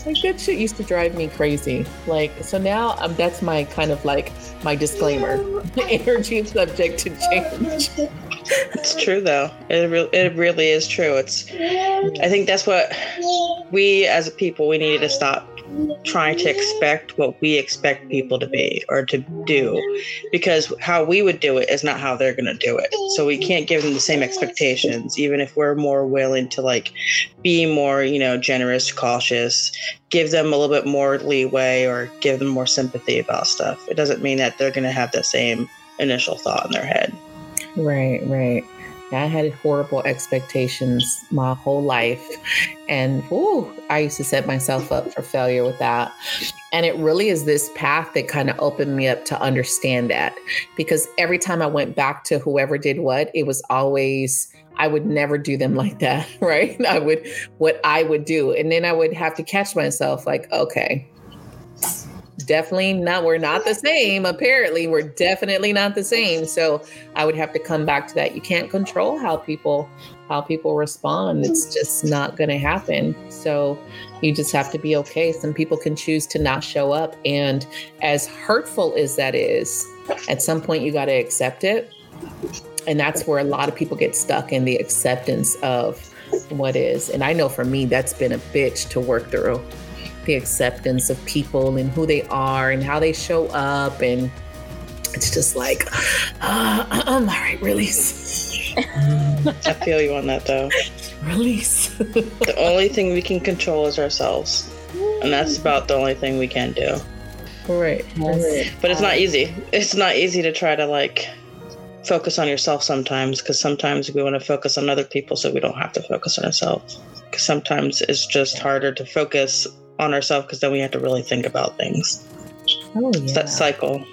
Like, that shit used to drive me crazy. Like, so now um, that's my kind of like my disclaimer. The energy is subject to change. It's true though. It re- it really is true. It's. I think that's what we as a people, we needed to stop trying to expect what we expect people to be or to do, because how we would do it is not how they're going to do it. So we can't give them the same expectations, even if we're more willing to like be more, you know, generous, cautious, give them a little bit more leeway or give them more sympathy about stuff. It doesn't mean that they're going to have that same initial thought in their head. Right, right. I had horrible expectations my whole life. And ooh, I used to set myself up for failure with that. And it really is this path that kind of opened me up to understand that. Because every time I went back to whoever did what, it was always, I would never do them like that, right? I would, what I would do. And then I would have to catch myself like, okay, definitely not, we're not the same. Apparently, we're definitely not the same. So I would have to come back to that. You can't control how people how people respond. It's just not going to happen. So you just have to be okay. Some people can choose to not show up. And as hurtful as that is, at some point you got to accept it. And that's where a lot of people get stuck in the acceptance of what is. And I know for me, that's been a bitch to work through. The acceptance of people and who they are and how they show up, and it's just like, uh, uh, um, all right, release. I feel you on that though. Release. The only thing we can control is ourselves, and that's about the only thing we can do. Right. Yes. But it's not easy. It's not easy to try to like focus on yourself sometimes, because sometimes we want to focus on other people so we don't have to focus on ourselves. Because sometimes it's just harder to focus on ourselves, because then we have to really think about things. Oh, yeah. It's that cycle.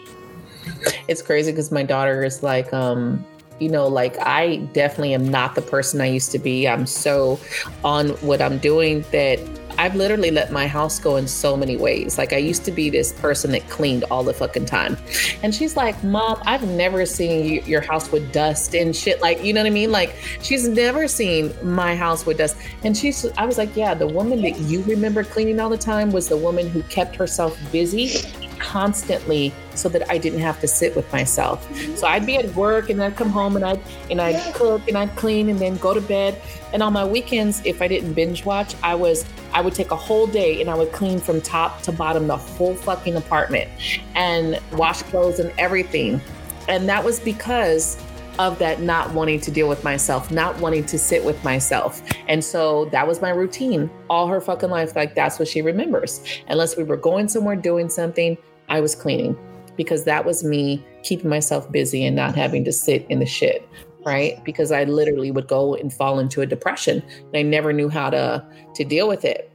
It's crazy because my daughter is like, um, you know, like I definitely am not the person I used to be. I'm so on what I'm doing that I've literally let my house go in so many ways. Like I used to be this person that cleaned all the fucking time. And she's like, Mom, I've never seen you, your house with dust and shit. Like, you know what I mean? Like she's never seen my house with dust. And she's, I was like, yeah, the woman that you remember cleaning all the time was the woman who kept herself busy constantly so that I didn't have to sit with myself. So I'd be at work and I'd come home and I'd, and I'd cook and I'd clean and then go to bed. And on my weekends, if I didn't binge watch, I was, I would take a whole day and I would clean from top to bottom, the whole fucking apartment and wash clothes and everything. And that was because of that not wanting to deal with myself, not wanting to sit with myself. And so that was my routine all her fucking life. Like that's what she remembers. Unless we were going somewhere, doing something, I was cleaning because that was me keeping myself busy and not having to sit in the shit, right? Because I literally would go and fall into a depression and I never knew how to, to deal with it.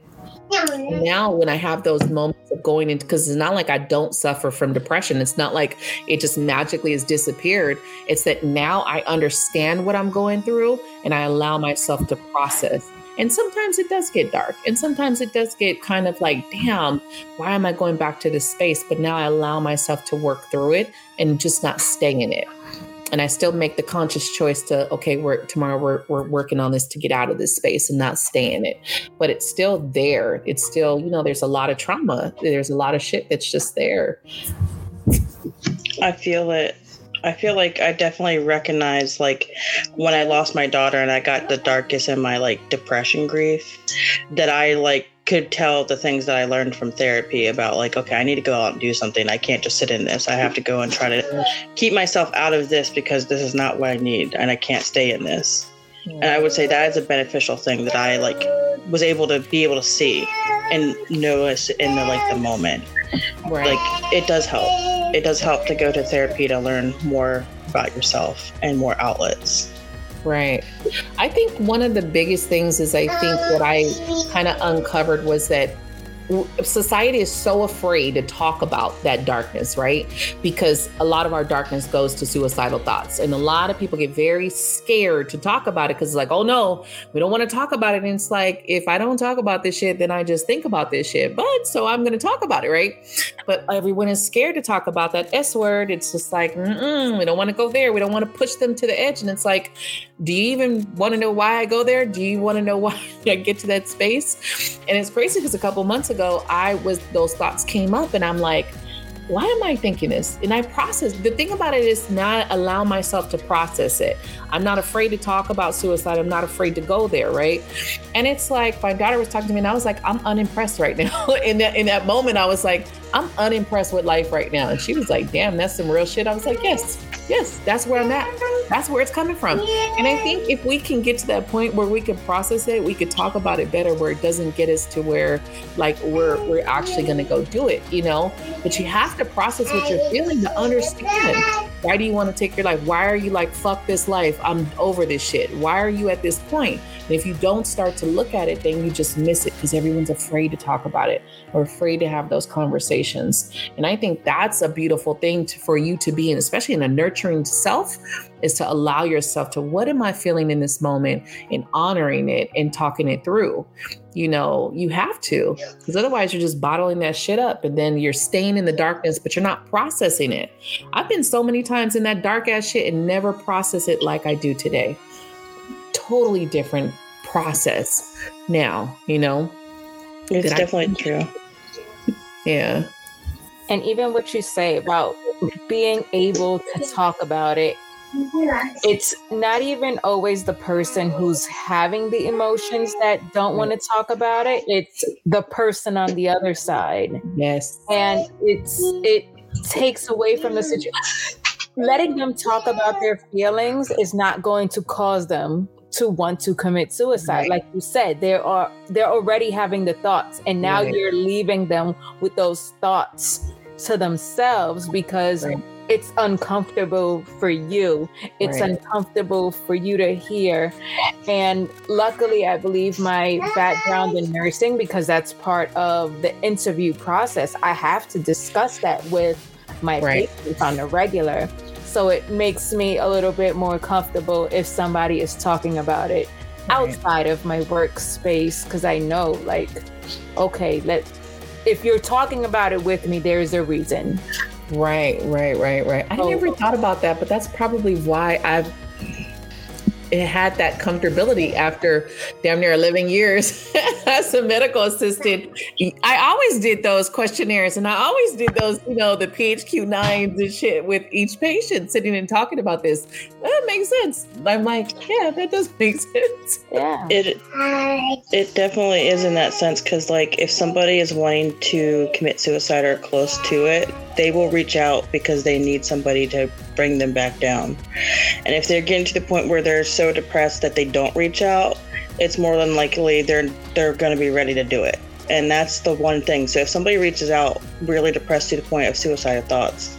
Now when I have those moments of going into, because it's not like I don't suffer from depression. It's not like it just magically has disappeared. It's that now I understand what I'm going through and I allow myself to process. And sometimes it does get dark and sometimes it does get kind of like, damn, why am I going back to this space? But now I allow myself to work through it and just not stay in it. And I still make the conscious choice to, okay, we're, tomorrow we're, we're working on this to get out of this space and not stay in it. But it's still there. It's still, you know, there's a lot of trauma. There's a lot of shit that's just there. I feel it. I feel like I definitely recognize like when I lost my daughter and I got the darkest in my like depression grief that I like could tell the things that I learned from therapy about like, okay, I need to go out and do something. I can't just sit in this. I have to go and try to keep myself out of this because this is not what I need and I can't stay in this. And I would say that is a beneficial thing that I like was able to be able to see and notice in the like the moment. Right. Like it does help. It does help to go to therapy to learn more about yourself and more outlets. Right. I think one of the biggest things is I think what I kind of uncovered was that society is so afraid to talk about that darkness, right? Because a lot of our darkness goes to suicidal thoughts. And a lot of people get very scared to talk about it because it's like, oh no, we don't want to talk about it. And it's like, if I don't talk about this shit, then I just think about this shit. But so I'm going to talk about it, right? but everyone is scared to talk about that S word. It's just like, mm-mm, we don't want to go there. We don't want to push them to the edge. And it's like, do you even want to know why I go there? Do you want to know why I get to that space? And it's crazy because a couple months ago, I was, those thoughts came up and I'm like, why am I thinking this? And I process, the thing about it is not allow myself to process it. I'm not afraid to talk about suicide. I'm not afraid to go there, right? And it's like, my daughter was talking to me and I was like, I'm unimpressed right now. in, that, in that moment, I was like, I'm unimpressed with life right now. And she was like, damn, that's some real shit. I was like, yes, yes, that's where I'm at. That's where it's coming from. And I think if we can get to that point where we can process it, we could talk about it better, where it doesn't get us to where like we're, we're actually gonna go do it, you know? But you have to process what you're feeling to understand. Why do you want to take your life? Why are you like, fuck this life, I'm over this shit? Why are you at this point? And if you don't start to look at it, then you just miss it because everyone's afraid to talk about it or afraid to have those conversations. And I think that's a beautiful thing to, for you to be in, especially in a nurturing self, is to allow yourself to, what am I feeling in this moment, and honoring it and talking it through. You know, you have to, because otherwise you're just bottling that shit up and then you're staying in the darkness, but you're not processing it. I've been so many times in that dark ass shit and never process it like I do today. Totally different process now, you know? It's that definitely I- true. Yeah. And even what you say about being able to talk about it, it's not even always the person who's having the emotions that don't want to talk about it. It's the person on the other side. Yes. And it's it takes away from the situation. Letting them talk about their feelings is not going to cause them to want to commit suicide. Right. Like you said, they are, they're already having the thoughts, and now right. you're leaving them with those thoughts to themselves because... Right. It's uncomfortable for you. It's right. uncomfortable for you to hear. And luckily, I believe my background in nursing, because that's part of the interview process, I have to discuss that with my right. patients on a regular. So it makes me a little bit more comfortable if somebody is talking about it right. outside of my workspace, because I know, like, okay, let if you're talking about it with me, there's a reason. Right, right, right, right. I oh. never thought about that, but that's probably why I've had that comfortability after damn near eleven years as a medical assistant. I always did those questionnaires and I always did those, you know, the P H Q nines and shit with each patient sitting and talking about this. That makes sense. I'm like, yeah, that does make sense. Yeah. It, it definitely is in that sense, because like if somebody is wanting to commit suicide or close to it, they will reach out because they need somebody to bring them back down. And if they're getting to the point where they're so depressed that they don't reach out, it's more than likely they're they're going to be ready to do it. And that's the one thing. So if somebody reaches out really depressed to the point of suicidal thoughts,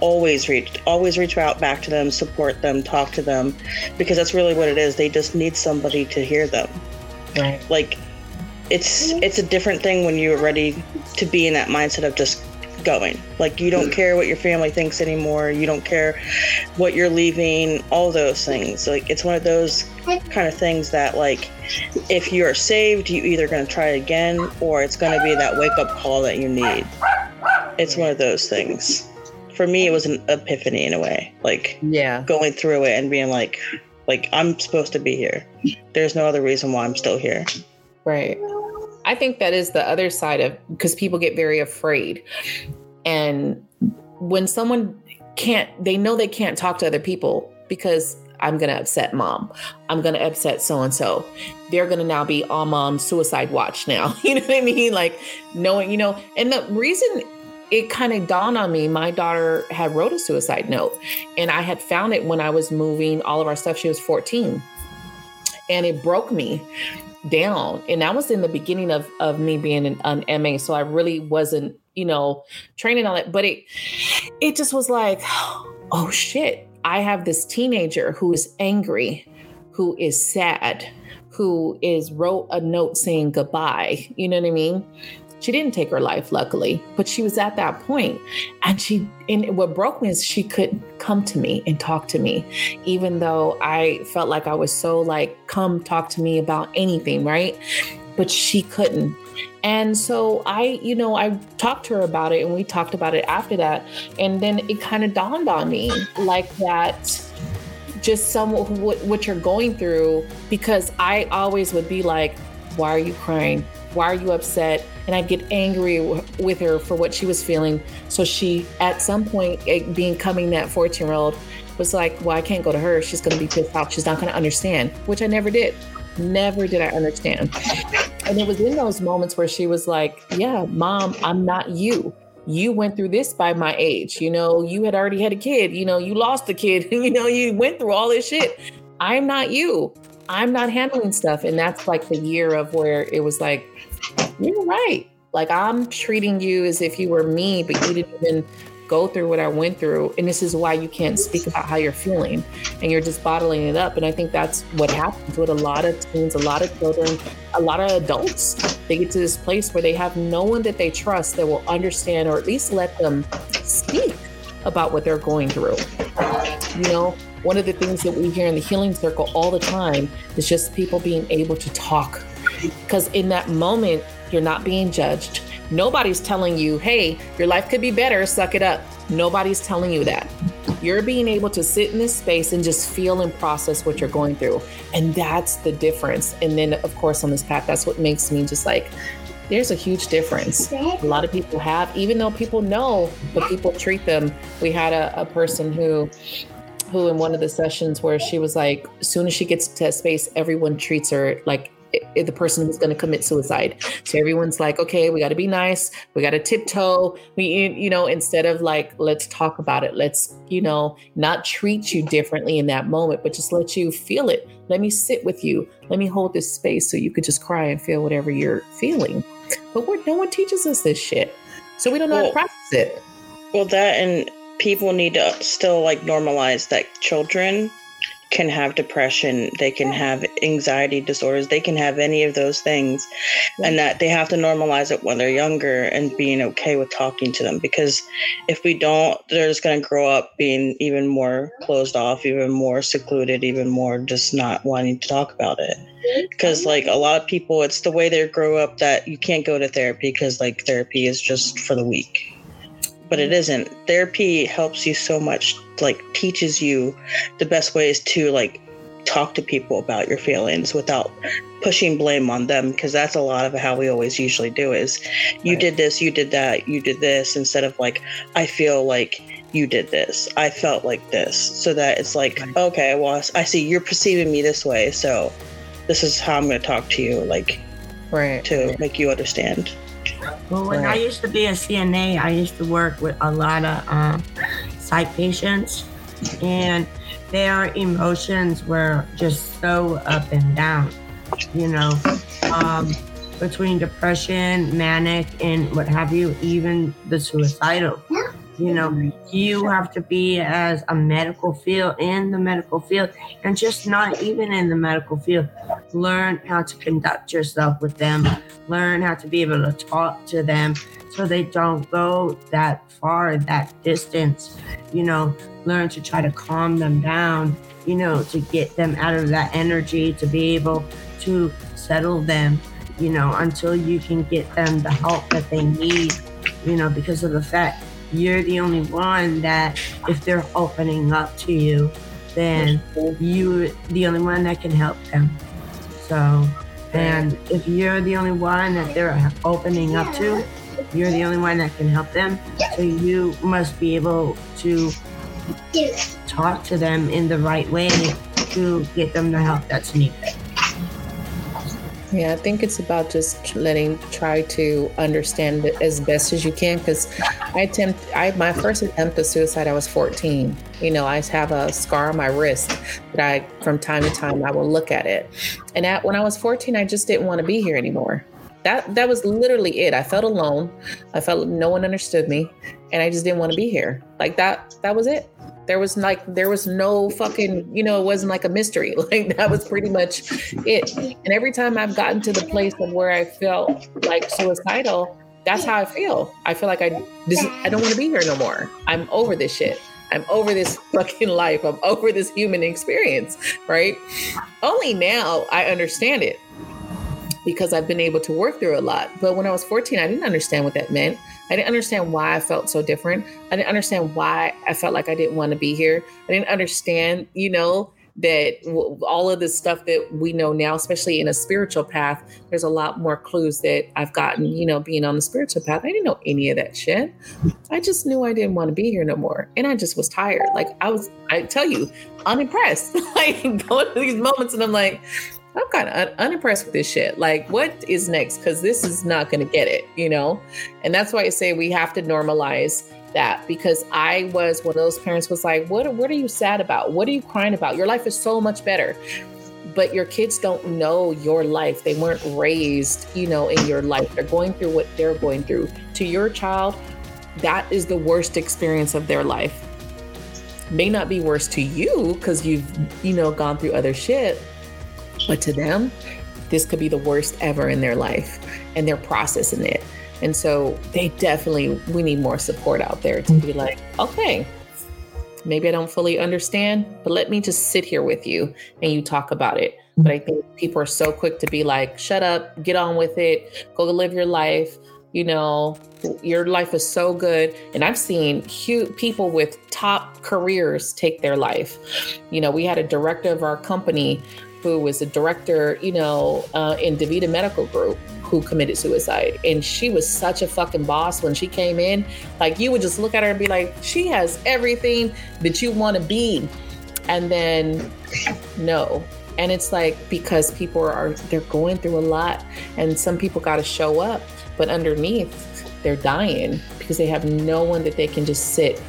always reach always reach out back to them, support them, talk to them, because that's really what it is. They just need somebody to hear them. Right. Like it's it's a different thing when you're ready to be in that mindset of just going, like you don't care what your family thinks anymore, you don't care what you're leaving, all those things. Like it's one of those kind of things that like if you're saved, you either going to try again or it's going to be that wake up call that you need. It's one of those things. For me, it was an epiphany in a way, like yeah, going through it and being like like I'm supposed to be here, there's no other reason why I'm still here. Right. I think that is the other side of, because people get very afraid. And when someone can't, they know they can't talk to other people because I'm going to upset mom, I'm going to upset so-and-so. They're going to now be on mom's suicide watch now. You know what I mean? Like knowing, you know, and the reason it kind of dawned on me, my daughter had wrote a suicide note and I had found it when I was moving all of our stuff. She was fourteen and it broke me down. And that was in the beginning of, of me being an, an M A. So I really wasn't, you know, training on it, but it, it just was like, oh shit, I have this teenager who is angry, who is sad, who is wrote a note saying goodbye. You know what I mean? She didn't take her life, luckily, but she was at that point. And she, and what broke me is she couldn't come to me and talk to me, even though I felt like I was so like, come talk to me about anything, right? but she couldn't. And so I, you know, I talked to her about it and we talked about it after that. And then it kind of dawned on me like that, just some of what, what you're going through, because I always would be like, why are you crying? Why are you upset? And I'd get angry w- with her for what she was feeling. So she, at some point, it being coming that fourteen year old was like, well, I can't go to her. She's going to be pissed off. She's not going to understand, which I never did. Never did I understand. And it was in those moments where she was like, yeah, mom, I'm not you. You went through this by my age. You know, you had already had a kid, you know, you lost a kid, you know, you went through all this shit. I'm not you. I'm not handling stuff. And that's like the year of where it was like, you're right. Like I'm treating you as if you were me, but you didn't even go through what I went through. And this is why you can't speak about how you're feeling and you're just bottling it up. And I think that's what happens with a lot of teens, a lot of children, a lot of adults. They get to this place where they have no one that they trust that will understand or at least let them speak about what they're going through. You know, one of the things that we hear in the healing circle all the time is just people being able to talk, because in that moment, you're not being judged. Nobody's telling you, hey, your life could be better, suck it up. Nobody's telling you that. You're being able to sit in this space and just feel and process what you're going through. And that's the difference. And then of course on this path, that's what makes me just like, there's a huge difference. A lot of people have, even though people know, but people treat them. We had a, a person who, who in one of the sessions where she was like, as soon as she gets to that space, everyone treats her like the person who's going to commit suicide. So everyone's like, okay, we got to be nice. We got to tiptoe. We, you know, instead of like, let's talk about it. Let's, you know, not treat you differently in that moment, but just let you feel it. Let me sit with you. Let me hold this space so you could just cry and feel whatever you're feeling. But we're, no one teaches us this shit. So we don't know well, how to process it. Well, that and people need to still like normalize that children can have depression, they can have anxiety disorders, they can have any of those things, and that they have to normalize it when they're younger and being okay with talking to them, because if we don't, they're just going to grow up being even more closed off, even more secluded, even more just not wanting to talk about it. Because like a lot of people, it's the way they grow up that you can't go to therapy because like therapy is just for the weak. But it isn't. Therapy helps you so much, like teaches you the best ways to like talk to people about your feelings without pushing blame on them, because that's a lot of how we always usually do is you right. did this, you did that, you did this, instead of like, I feel like you did this, I felt like this. So that it's like, right. okay, well, I see you're perceiving me this way, so this is how I'm going to talk to you, like right. to right. make you understand. Well, when I used to be a C N A, I used to work with a lot of um, psych patients, and their emotions were just so up and down, you know, um, between depression, manic, and what have you, even the suicidal. You know, you have to be as a medical field, in the medical field, and just not even in the medical field. Learn how to conduct yourself with them. Learn how to be able to talk to them so they don't go that far, that distance. You know, learn to try to calm them down, you know, to get them out of that energy, to be able to settle them, you know, until you can get them the help that they need, you know, because of the fact you're the only one that if they're opening up to you, then you're the only one that can help them. So, and if you're the only one that they're opening up to, you're the only one that can help them. So you must be able to talk to them in the right way to get them the help that's needed. Yeah, I think it's about just letting, try to understand it as best as you can. Because I attempt, I my first attempt at suicide, I was fourteen. You know, I have a scar on my wrist that I, from time to time, I will look at it. And at, when I was fourteen, I just didn't want to be here anymore. That that was literally it. I felt alone. I felt no one understood me, and I just didn't want to be here. Like that, that was it. There was like, there was no fucking, you know, it wasn't like a mystery. Like that was pretty much it. And every time I've gotten to the place of where I felt like suicidal, that's how I feel. I feel like I, this, I don't want to be here no more. I'm over this shit. I'm over this fucking life. I'm over this human experience, right? Only now I understand it. because I've been able to work through a lot. But when I was fourteen, I didn't understand what that meant. I didn't understand why I felt so different. I didn't understand why I felt like I didn't want to be here. I didn't understand, you know, that all of the stuff that we know now, especially in a spiritual path, there's a lot more clues that I've gotten, you know, being on the spiritual path. I didn't know any of that shit. I just knew I didn't want to be here no more. And I just was tired. Like I was, I tell you, unimpressed. Like going to these moments and I'm like, I'm kind of un- unimpressed with this shit. Like what is next? Because this is not going to get it, you know? And that's why I say we have to normalize that, because I was one of those parents was like, what, what are you sad about? What are you crying about? Your life is so much better. But your kids don't know your life. They weren't raised, you know, in your life. They're going through what they're going through. To your child, that is the worst experience of their life. May not be worse to you because you've, you know, gone through other shit, but to them, this could be the worst ever in their life and they're processing it. And so they definitely, we need more support out there to be like, okay, maybe I don't fully understand, but let me just sit here with you and you talk about it. But I think people are so quick to be like, shut up, get on with it, go live your life. You know, your life is so good. And I've seen cute people with top careers take their life. You know, we had a director of our company who was a director, you know, uh, in Davida Medical Group, who committed suicide. And she was such a fucking boss when she came in. Like you would just look at her and be like, she has everything that you want to be. And then no. And it's like, because people are, they're going through a lot and some people got to show up, but underneath they're dying because they have no one that they can just sit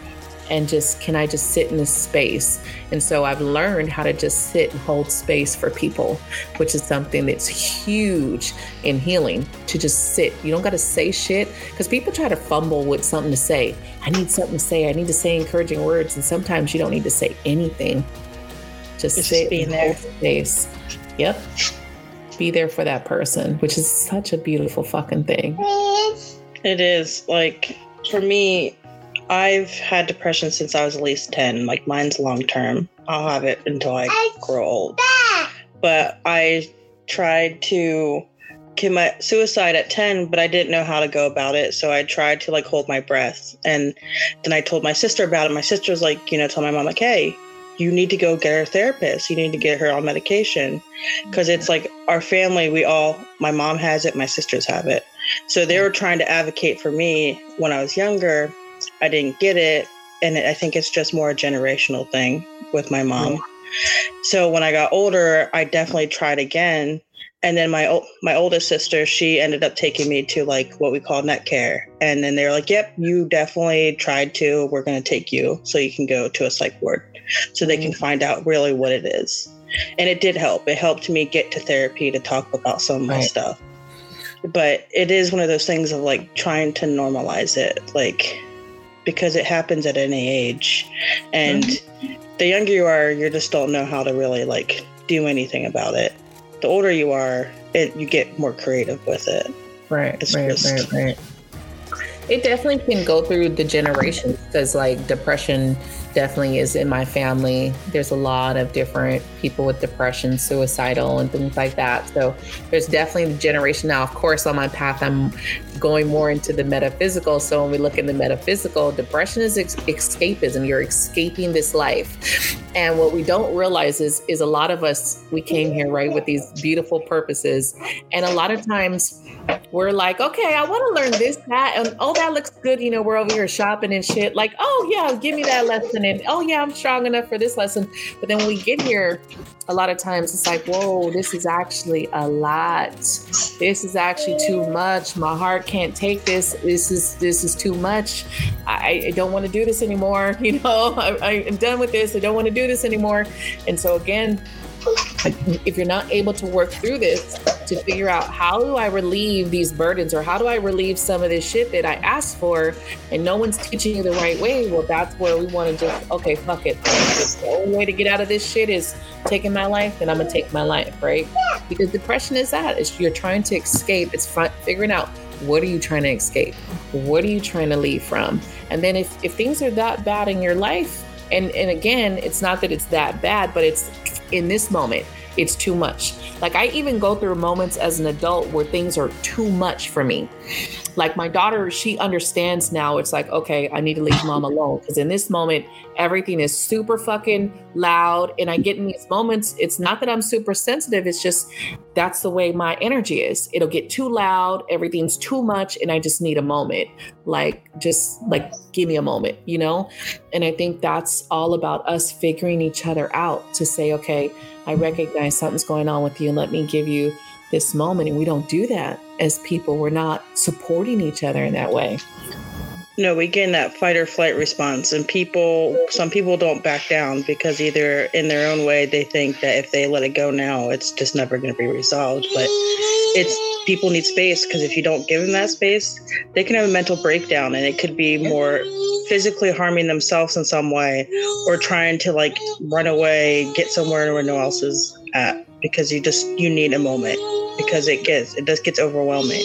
and just, can I just sit in this space? And so I've learned how to just sit and hold space for people, which is something that's huge in healing, to just sit. You don't got to say shit, because people try to fumble with something to say. I need something to say. I need to say encouraging words. And sometimes you don't need to say anything. Just it's sit in that space. Yep. Be there for that person, which is such a beautiful fucking thing. It is. Like, for me, I've had depression since I was at least ten. Like, mine's long-term. I'll have it until I grow old. But I tried to commit suicide at ten, but I didn't know how to go about it. So I tried to, like, hold my breath. And then I told my sister about it. My sister was like, you know, tell my mom, like, hey, you need to go get her therapist. You need to get her on medication. Because it's like our family, we all, my mom has it, my sisters have it. So they were trying to advocate for me when I was younger. I didn't get it. And I think it's just more a generational thing with my mom. So when I got older, I definitely tried again. And then my my oldest sister, she ended up taking me to like what we call net care. And then they were like, yep, you definitely tried to. We're going to take you so you can go to a psych ward so they can find out really what it is. And it did help. It helped me get to therapy to talk about some of my stuff. But it is one of those things of like trying to normalize it. Like, because it happens at any age. And mm-hmm. the younger you are, you just don't know how to really like do anything about it. The older you are, it you get more creative with it. Right, it's right, just... right, right. It definitely can go through the generations, because like depression definitely is in my family. There's a lot of different people with depression, suicidal and things like that. So there's definitely the generation now. Of course, on my path, I'm going more into the metaphysical. So when we look in the metaphysical, depression is ex- escapism. You're escaping this life. And what we don't realize is, is a lot of us, we came here, right, with these beautiful purposes. And a lot of times we're like, okay, I want to learn this, that, and oh, that looks good. You know, we're over here shopping and shit. Like, oh yeah, give me that lesson. And oh yeah, I'm strong enough for this lesson. But then when we get here, a lot of times it's like, whoa, this is actually a lot. This is actually too much. My heart can't take this. This is this is too much. I, I don't want to do this anymore. You know, I, I'm done with this. I don't want to do this anymore. And so again, if you're not able to work through this to figure out how do I relieve these burdens, or how do I relieve some of this shit that I asked for and no one's teaching you the right way, well, that's where we want to just, okay, fuck it. The only way to get out of this shit is taking my life, then I'm going to take my life, right? Because depression is that. It's, you're trying to escape. It's figuring out, what are you trying to escape? What are you trying to leave from? And then if, if things are that bad in your life, and and again, it's not that it's that bad, but it's in this moment, it's too much. Like, I even go through moments as an adult where things are too much for me. Like, my daughter, she understands now. It's like, okay, I need to leave mom alone, because in this moment, everything is super fucking loud. And I get in these moments, it's not that I'm super sensitive. It's just, that's the way my energy is. It'll get too loud. Everything's too much. And I just need a moment. Like, just like, give me a moment, you know? And I think that's all about us figuring each other out to say, okay, I recognize something's going on with you. Let me give you this moment. And we don't do that as people. We're not supporting each other in that way. No, we get in that fight or flight response, and people, some people don't back down because either in their own way, they think that if they let it go now, it's just never going to be resolved. But it's, people need space, because if you don't give them that space, they can have a mental breakdown, and it could be more physically harming themselves in some way, or trying to like run away, get somewhere where no one else is at, because you just, you need a moment, because it gets, it just gets overwhelming.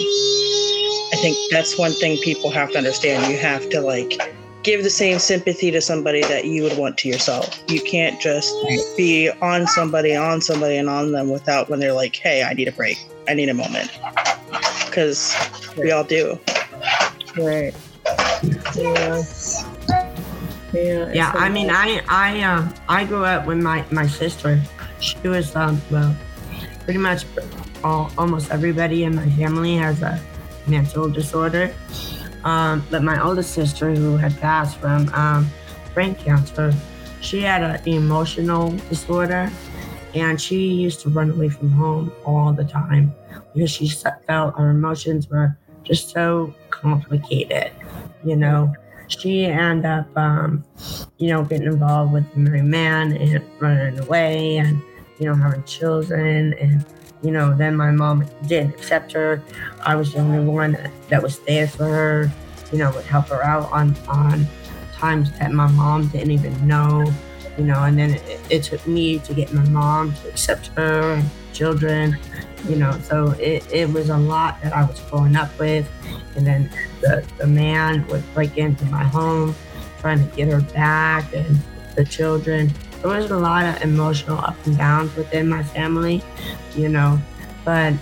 I think that's one thing people have to understand. You have to like give the same sympathy to somebody that you would want to yourself. You can't just be on somebody, on somebody and on them without, when they're like, hey, I need a break. I need a moment. Because we all do. Right. Yeah. Yeah. Yeah. I mean, I, I, um, I grew up with my, my sister. She was, um, well, pretty much all, almost everybody in my family has a mental disorder, um, but my oldest sister, who had passed from um, brain cancer, she had an emotional disorder, and she used to run away from home all the time because she felt her emotions were just so complicated. You know, she ended up, um, you know, getting involved with a man and running away, and you know, having children and. You know, then my mom didn't accept her. I was the only one that was there for her, you know, would help her out on, on times that my mom didn't even know, you know, and then it, it took me to get my mom to accept her and children, you know, so it, it was a lot that I was growing up with. And then the, the man would break into my home, trying to get her back, and the children. There was a lot of emotional up and downs within my family, you know, but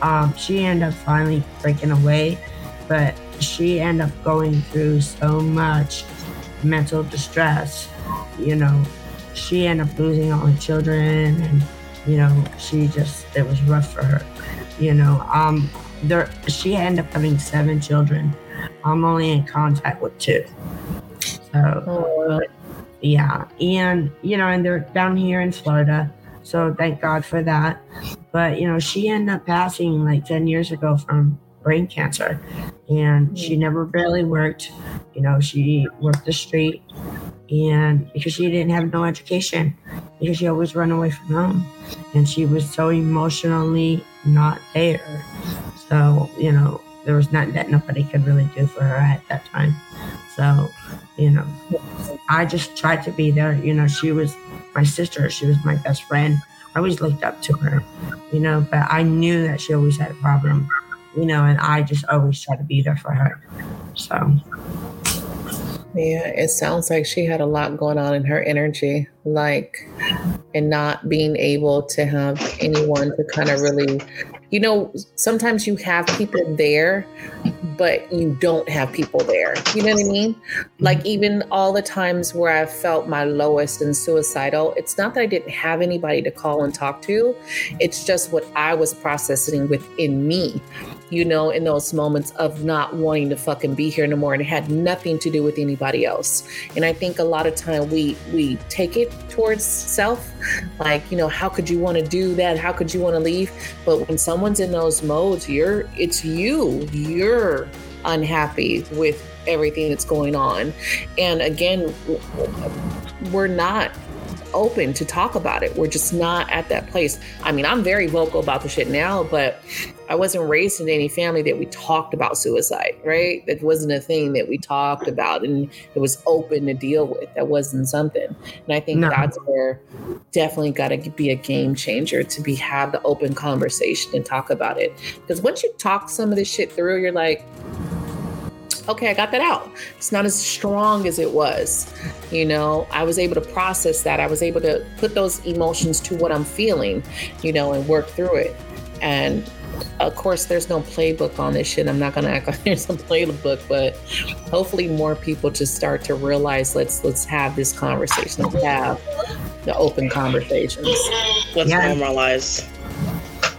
um, she ended up finally breaking away, but she ended up going through so much mental distress, you know, she ended up losing all her children, and, you know, she just, it was rough for her, you know. Um, there, she ended up having seven children. I'm only in contact with two. So. Oh, well. Yeah, and, you know, and they're down here in Florida, so thank God for that. But, you know, she ended up passing like ten years ago from brain cancer, and she never barely worked. You know, she worked the street, and because she didn't have no education, because she always ran away from home, and she was so emotionally not there. So, you know, there was nothing that nobody could really do for her at that time. So, you know, I just tried to be there. You know, she was my sister. She was my best friend. I always looked up to her, you know, but I knew that she always had a problem, you know, and I just always tried to be there for her. So. Yeah, it sounds like she had a lot going on in her energy, like, and not being able to have anyone to kind of really, you know, sometimes you have people there, but you don't have people there. You know what I mean? Like, even all the times where I felt my lowest and suicidal, it's not that I didn't have anybody to call and talk to. It's just what I was processing within me, you know, in those moments of not wanting to fucking be here no more. And it had nothing to do with anybody else. And I think a lot of time we we take it towards self, like, you know, how could you want to do that? How could you want to leave? But when someone's in those modes, you're it's you, you're unhappy with everything that's going on. And again, we're not open to talk about it. We're just not at that place. I mean, I'm very vocal about the shit now, but I wasn't raised in any family that we talked about suicide, right? That wasn't a thing that we talked about and it was open to deal with. That wasn't something. And I think no. That's where definitely got to be a game changer, to be have the open conversation and talk about it. Because once you talk some of this shit through, you're like, okay, I got that out. It's not as strong as it was. You know, I was able to process that. I was able to put those emotions to what I'm feeling, you know, and work through it. And of course, there's no playbook on this shit. I'm not going to act like there's a playbook, but hopefully more people just start to realize, let's let's have this conversation. Let's have the open conversations. Let's yeah. normalize.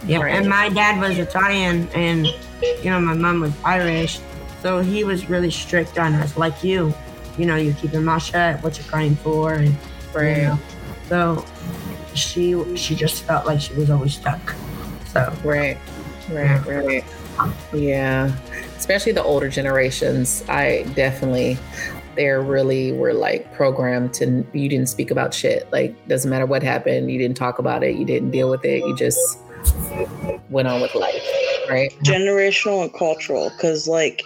Yeah, right. And my dad was Italian and, you know, my mom was Irish. So he was really strict on us, like you. You know, you keep your mouth shut, what you're crying for, and right. you know. So she she just felt like she was always stuck. So right, right, right. Yeah, especially the older generations. I definitely, they're really were like programmed to, you didn't speak about shit. Like, doesn't matter what happened, you didn't talk about it, you didn't deal with it, you just went on with life. Right. Generational and cultural, because like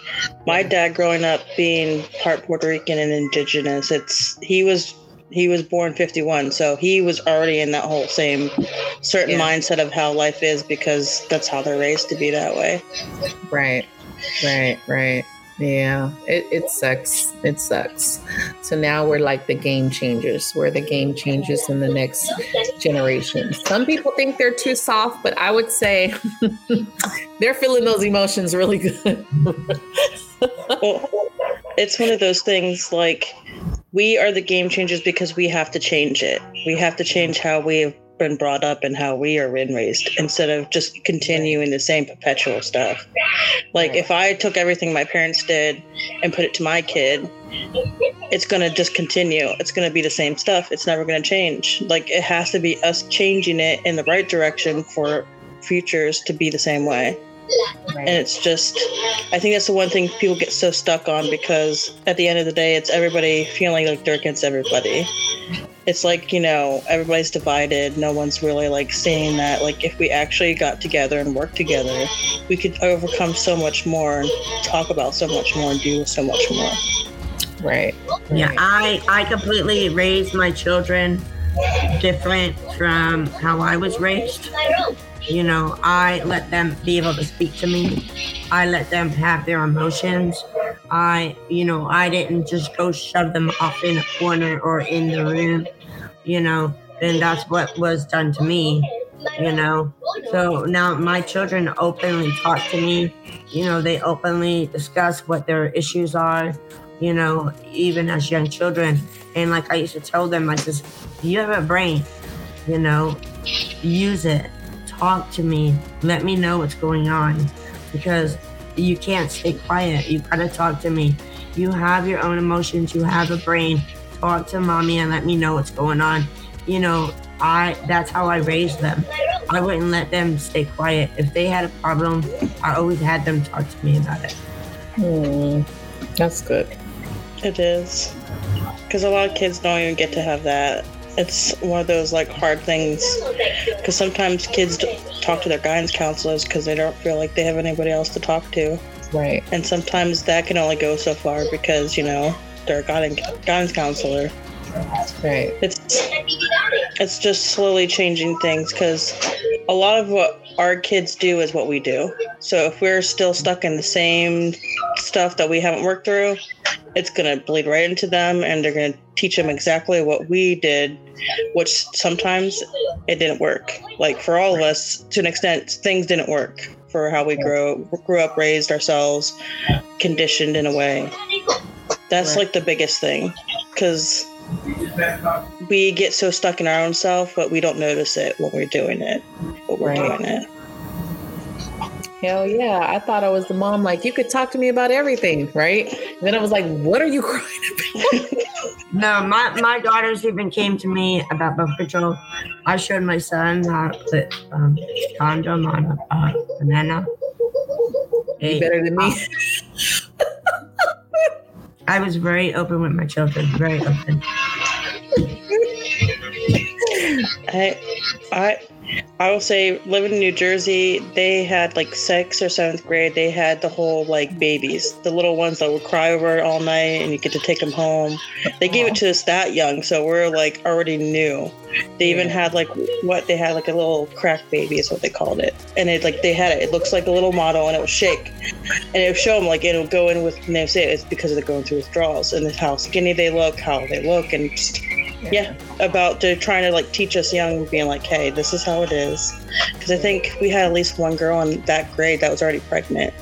my dad growing up being part Puerto Rican and indigenous, it's he was he was born fifty-one, so he was already in that whole same certain yeah. mindset of how life is, because that's how they're raised to be that way. Right, right, right. Yeah, it, it sucks. It sucks. So now we're like the game changers. We're the game changers in the next generation. Some people think they're too soft, but I would say they're feeling those emotions really good. Well, it's one of those things like we are the game changers because we have to change it. We have to change how we have been brought up and how we are been raised, instead of just continuing the same perpetual stuff. Like if I took everything my parents did and put it to my kid, it's going to just continue. It's going to be the same stuff. It's never going to change. Like it has to be us changing it in the right direction for futures to be the same way. And it's just, I think that's the one thing people get so stuck on, because at the end of the day, it's everybody feeling like they're against everybody. It's like, you know, everybody's divided. No one's really like saying that, like, if we actually got together and worked together, we could overcome so much more and talk about so much more and do so much more. Right. Yeah, I, I completely raised my children different from how I was raised. You know, I let them be able to speak to me. I let them have their emotions. I, you know, I didn't just go shove them off in a corner or in the room, you know, and that's what was done to me, you know. So now my children openly talk to me, you know, they openly discuss what their issues are, you know, even as young children. And like I used to tell them, I just, you have a brain, you know, use it, talk to me, let me know what's going on, because you can't stay quiet. You gotta talk to me. You have your own emotions. You have a brain. Talk to mommy and let me know what's going on. You know, I that's how I raised them. I wouldn't let them stay quiet. If they had a problem, I always had them talk to me about it. Hmm, that's good. It is, because a lot of kids don't even get to have that. It's one of those like hard things, because sometimes kids talk to their guidance counselors because they don't feel like they have anybody else to talk to. Right. And sometimes that can only go so far because, you know, they're a guidance, guidance counselor. Right. It's, it's just slowly changing things, because a lot of what our kids do is what we do. So if we're still stuck in the same stuff that we haven't worked through, it's going to bleed right into them, and they're going to teach them exactly what we did, which sometimes it didn't work. Like for all of us, to an extent, things didn't work for how we grew, grew up, raised ourselves, conditioned in a way. That's like the biggest thing, because we get so stuck in our own self, but we don't notice it when we're doing it, but we're doing it. Hell yeah. I thought I was the mom, like, you could talk to me about everything, right? And then I was like, what are you crying about? No, my, my daughters even came to me about birth control. I showed my son how to put um, condom on a uh, banana. Hey, you better than me. I was very open with my children, very open. I, I, I will say, living in New Jersey, they had like sixth or seventh grade. They had the whole like babies, the little ones that would cry over it all night, and you get to take them home. They gave it to us that young, so we're like already new. They even had like what they had like a little crack baby is what they called it, and it like they had it. It looks like a little model, and it would shake, and it would show them like it'll go in with, and they would say it's because they're going through withdrawals, and how skinny they look, how they look, and. Just, Yeah. yeah, about they're trying to like teach us young, being like, hey, this is how it is. Because I think we had at least one girl in that grade that was already pregnant.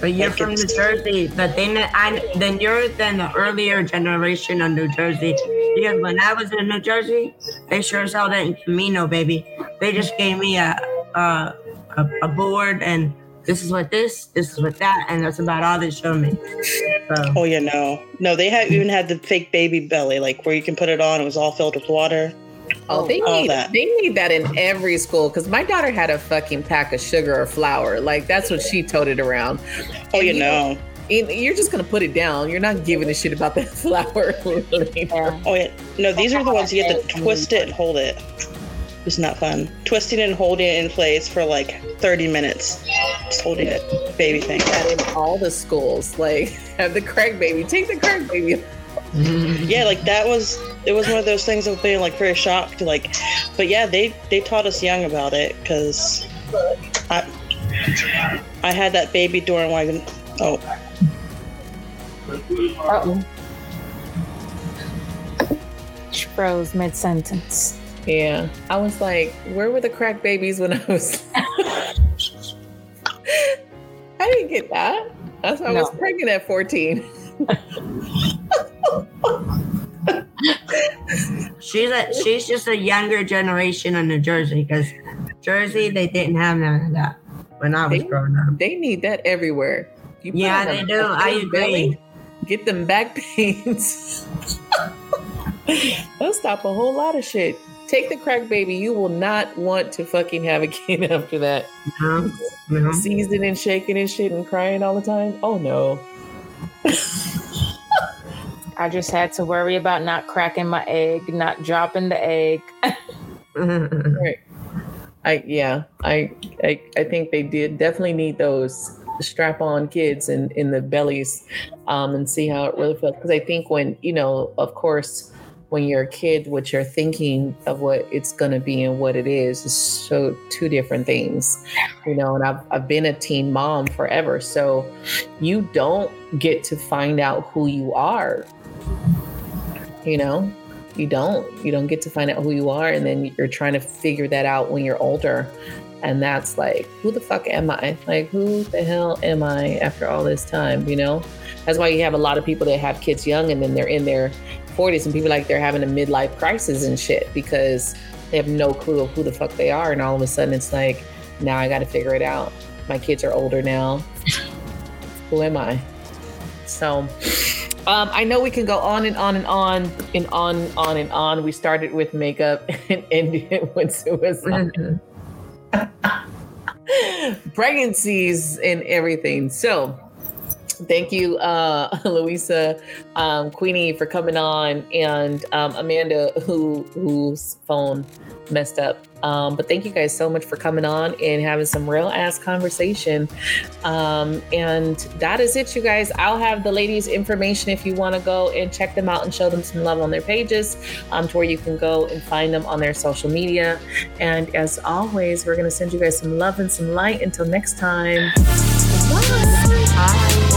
But you're like from New Jersey, but they I, then you're than the earlier generation of New Jersey. Because when I was in New Jersey, they sure as hell didn't give me no baby. They just gave me a a, a, a board and. This is what this, this is what that, and that's about all they showed me. So. Oh, yeah, no. No, they had, even had the fake baby belly, like where you can put it on. It was all filled with water. Oh, they need that. They need that in every school, because my daughter had a fucking pack of sugar or flour. Like, that's what she toted around. Oh, and, you know. You know, you're just going to put it down. You're not giving a shit about that flour. Yeah. Oh, yeah. No, these are the ones you have to twist it and hold it. It's not fun. Twisting and holding it in place for like thirty minutes. Just holding it. Baby thing. That in all the schools. Like, have the crack baby. Take the crack baby. Yeah, like that was, it was one of those things of being like very shocked. Like, but yeah, they, they taught us young about it, because I, I had that baby during when I, oh. Uh-oh. She froze mid-sentence. Yeah, I was like, where were the crack babies when I was? I didn't get that. That's why no. I was pregnant at fourteen. she's a, she's just a younger generation in New Jersey, because Jersey, they didn't have none of that when I was they, growing up. They need that everywhere. You yeah, they do. I agree. Get them back pains. They'll stop a whole lot of shit. Take the crack baby. You will not want to fucking have a kid after that. No, no. Seizing and shaking and shit and crying all the time. Oh, no. I just had to worry about not cracking my egg, not dropping the egg. Right. I yeah, I, I I think they did definitely need those strap-on kids in, in the bellies um, and see how it really felt. Because I think when, you know, of course, when you're a kid, what you're thinking of what it's gonna be and what it is is so two different things, you know. And I've I've been a teen mom forever, so you don't get to find out who you are. You know, you don't you don't get to find out who you are, and then you're trying to figure that out when you're older, and that's like, who the fuck am I? Like, who the hell am I after all this time? You know, that's why you have a lot of people that have kids young, and then they're in their forties, and people like they're having a midlife crisis and shit, because they have no clue of who the fuck they are. And all of a sudden it's like, now I got to figure it out. My kids are older now. Who am I? So um, I know we can go on and on and on and on, on and on. We started with makeup and ended with suicide. Mm-hmm. Pregnancies and everything. So thank you, uh, Louisa, um, Queenie, for coming on, and um, Amanda, who whose phone messed up. Um, but thank you guys so much for coming on and having some real ass conversation. Um, and that is it, you guys. I'll have the ladies' information if you want to go and check them out and show them some love on their pages, um, to where you can go and find them on their social media. And as always, we're going to send you guys some love and some light. Until next time. Bye. Bye.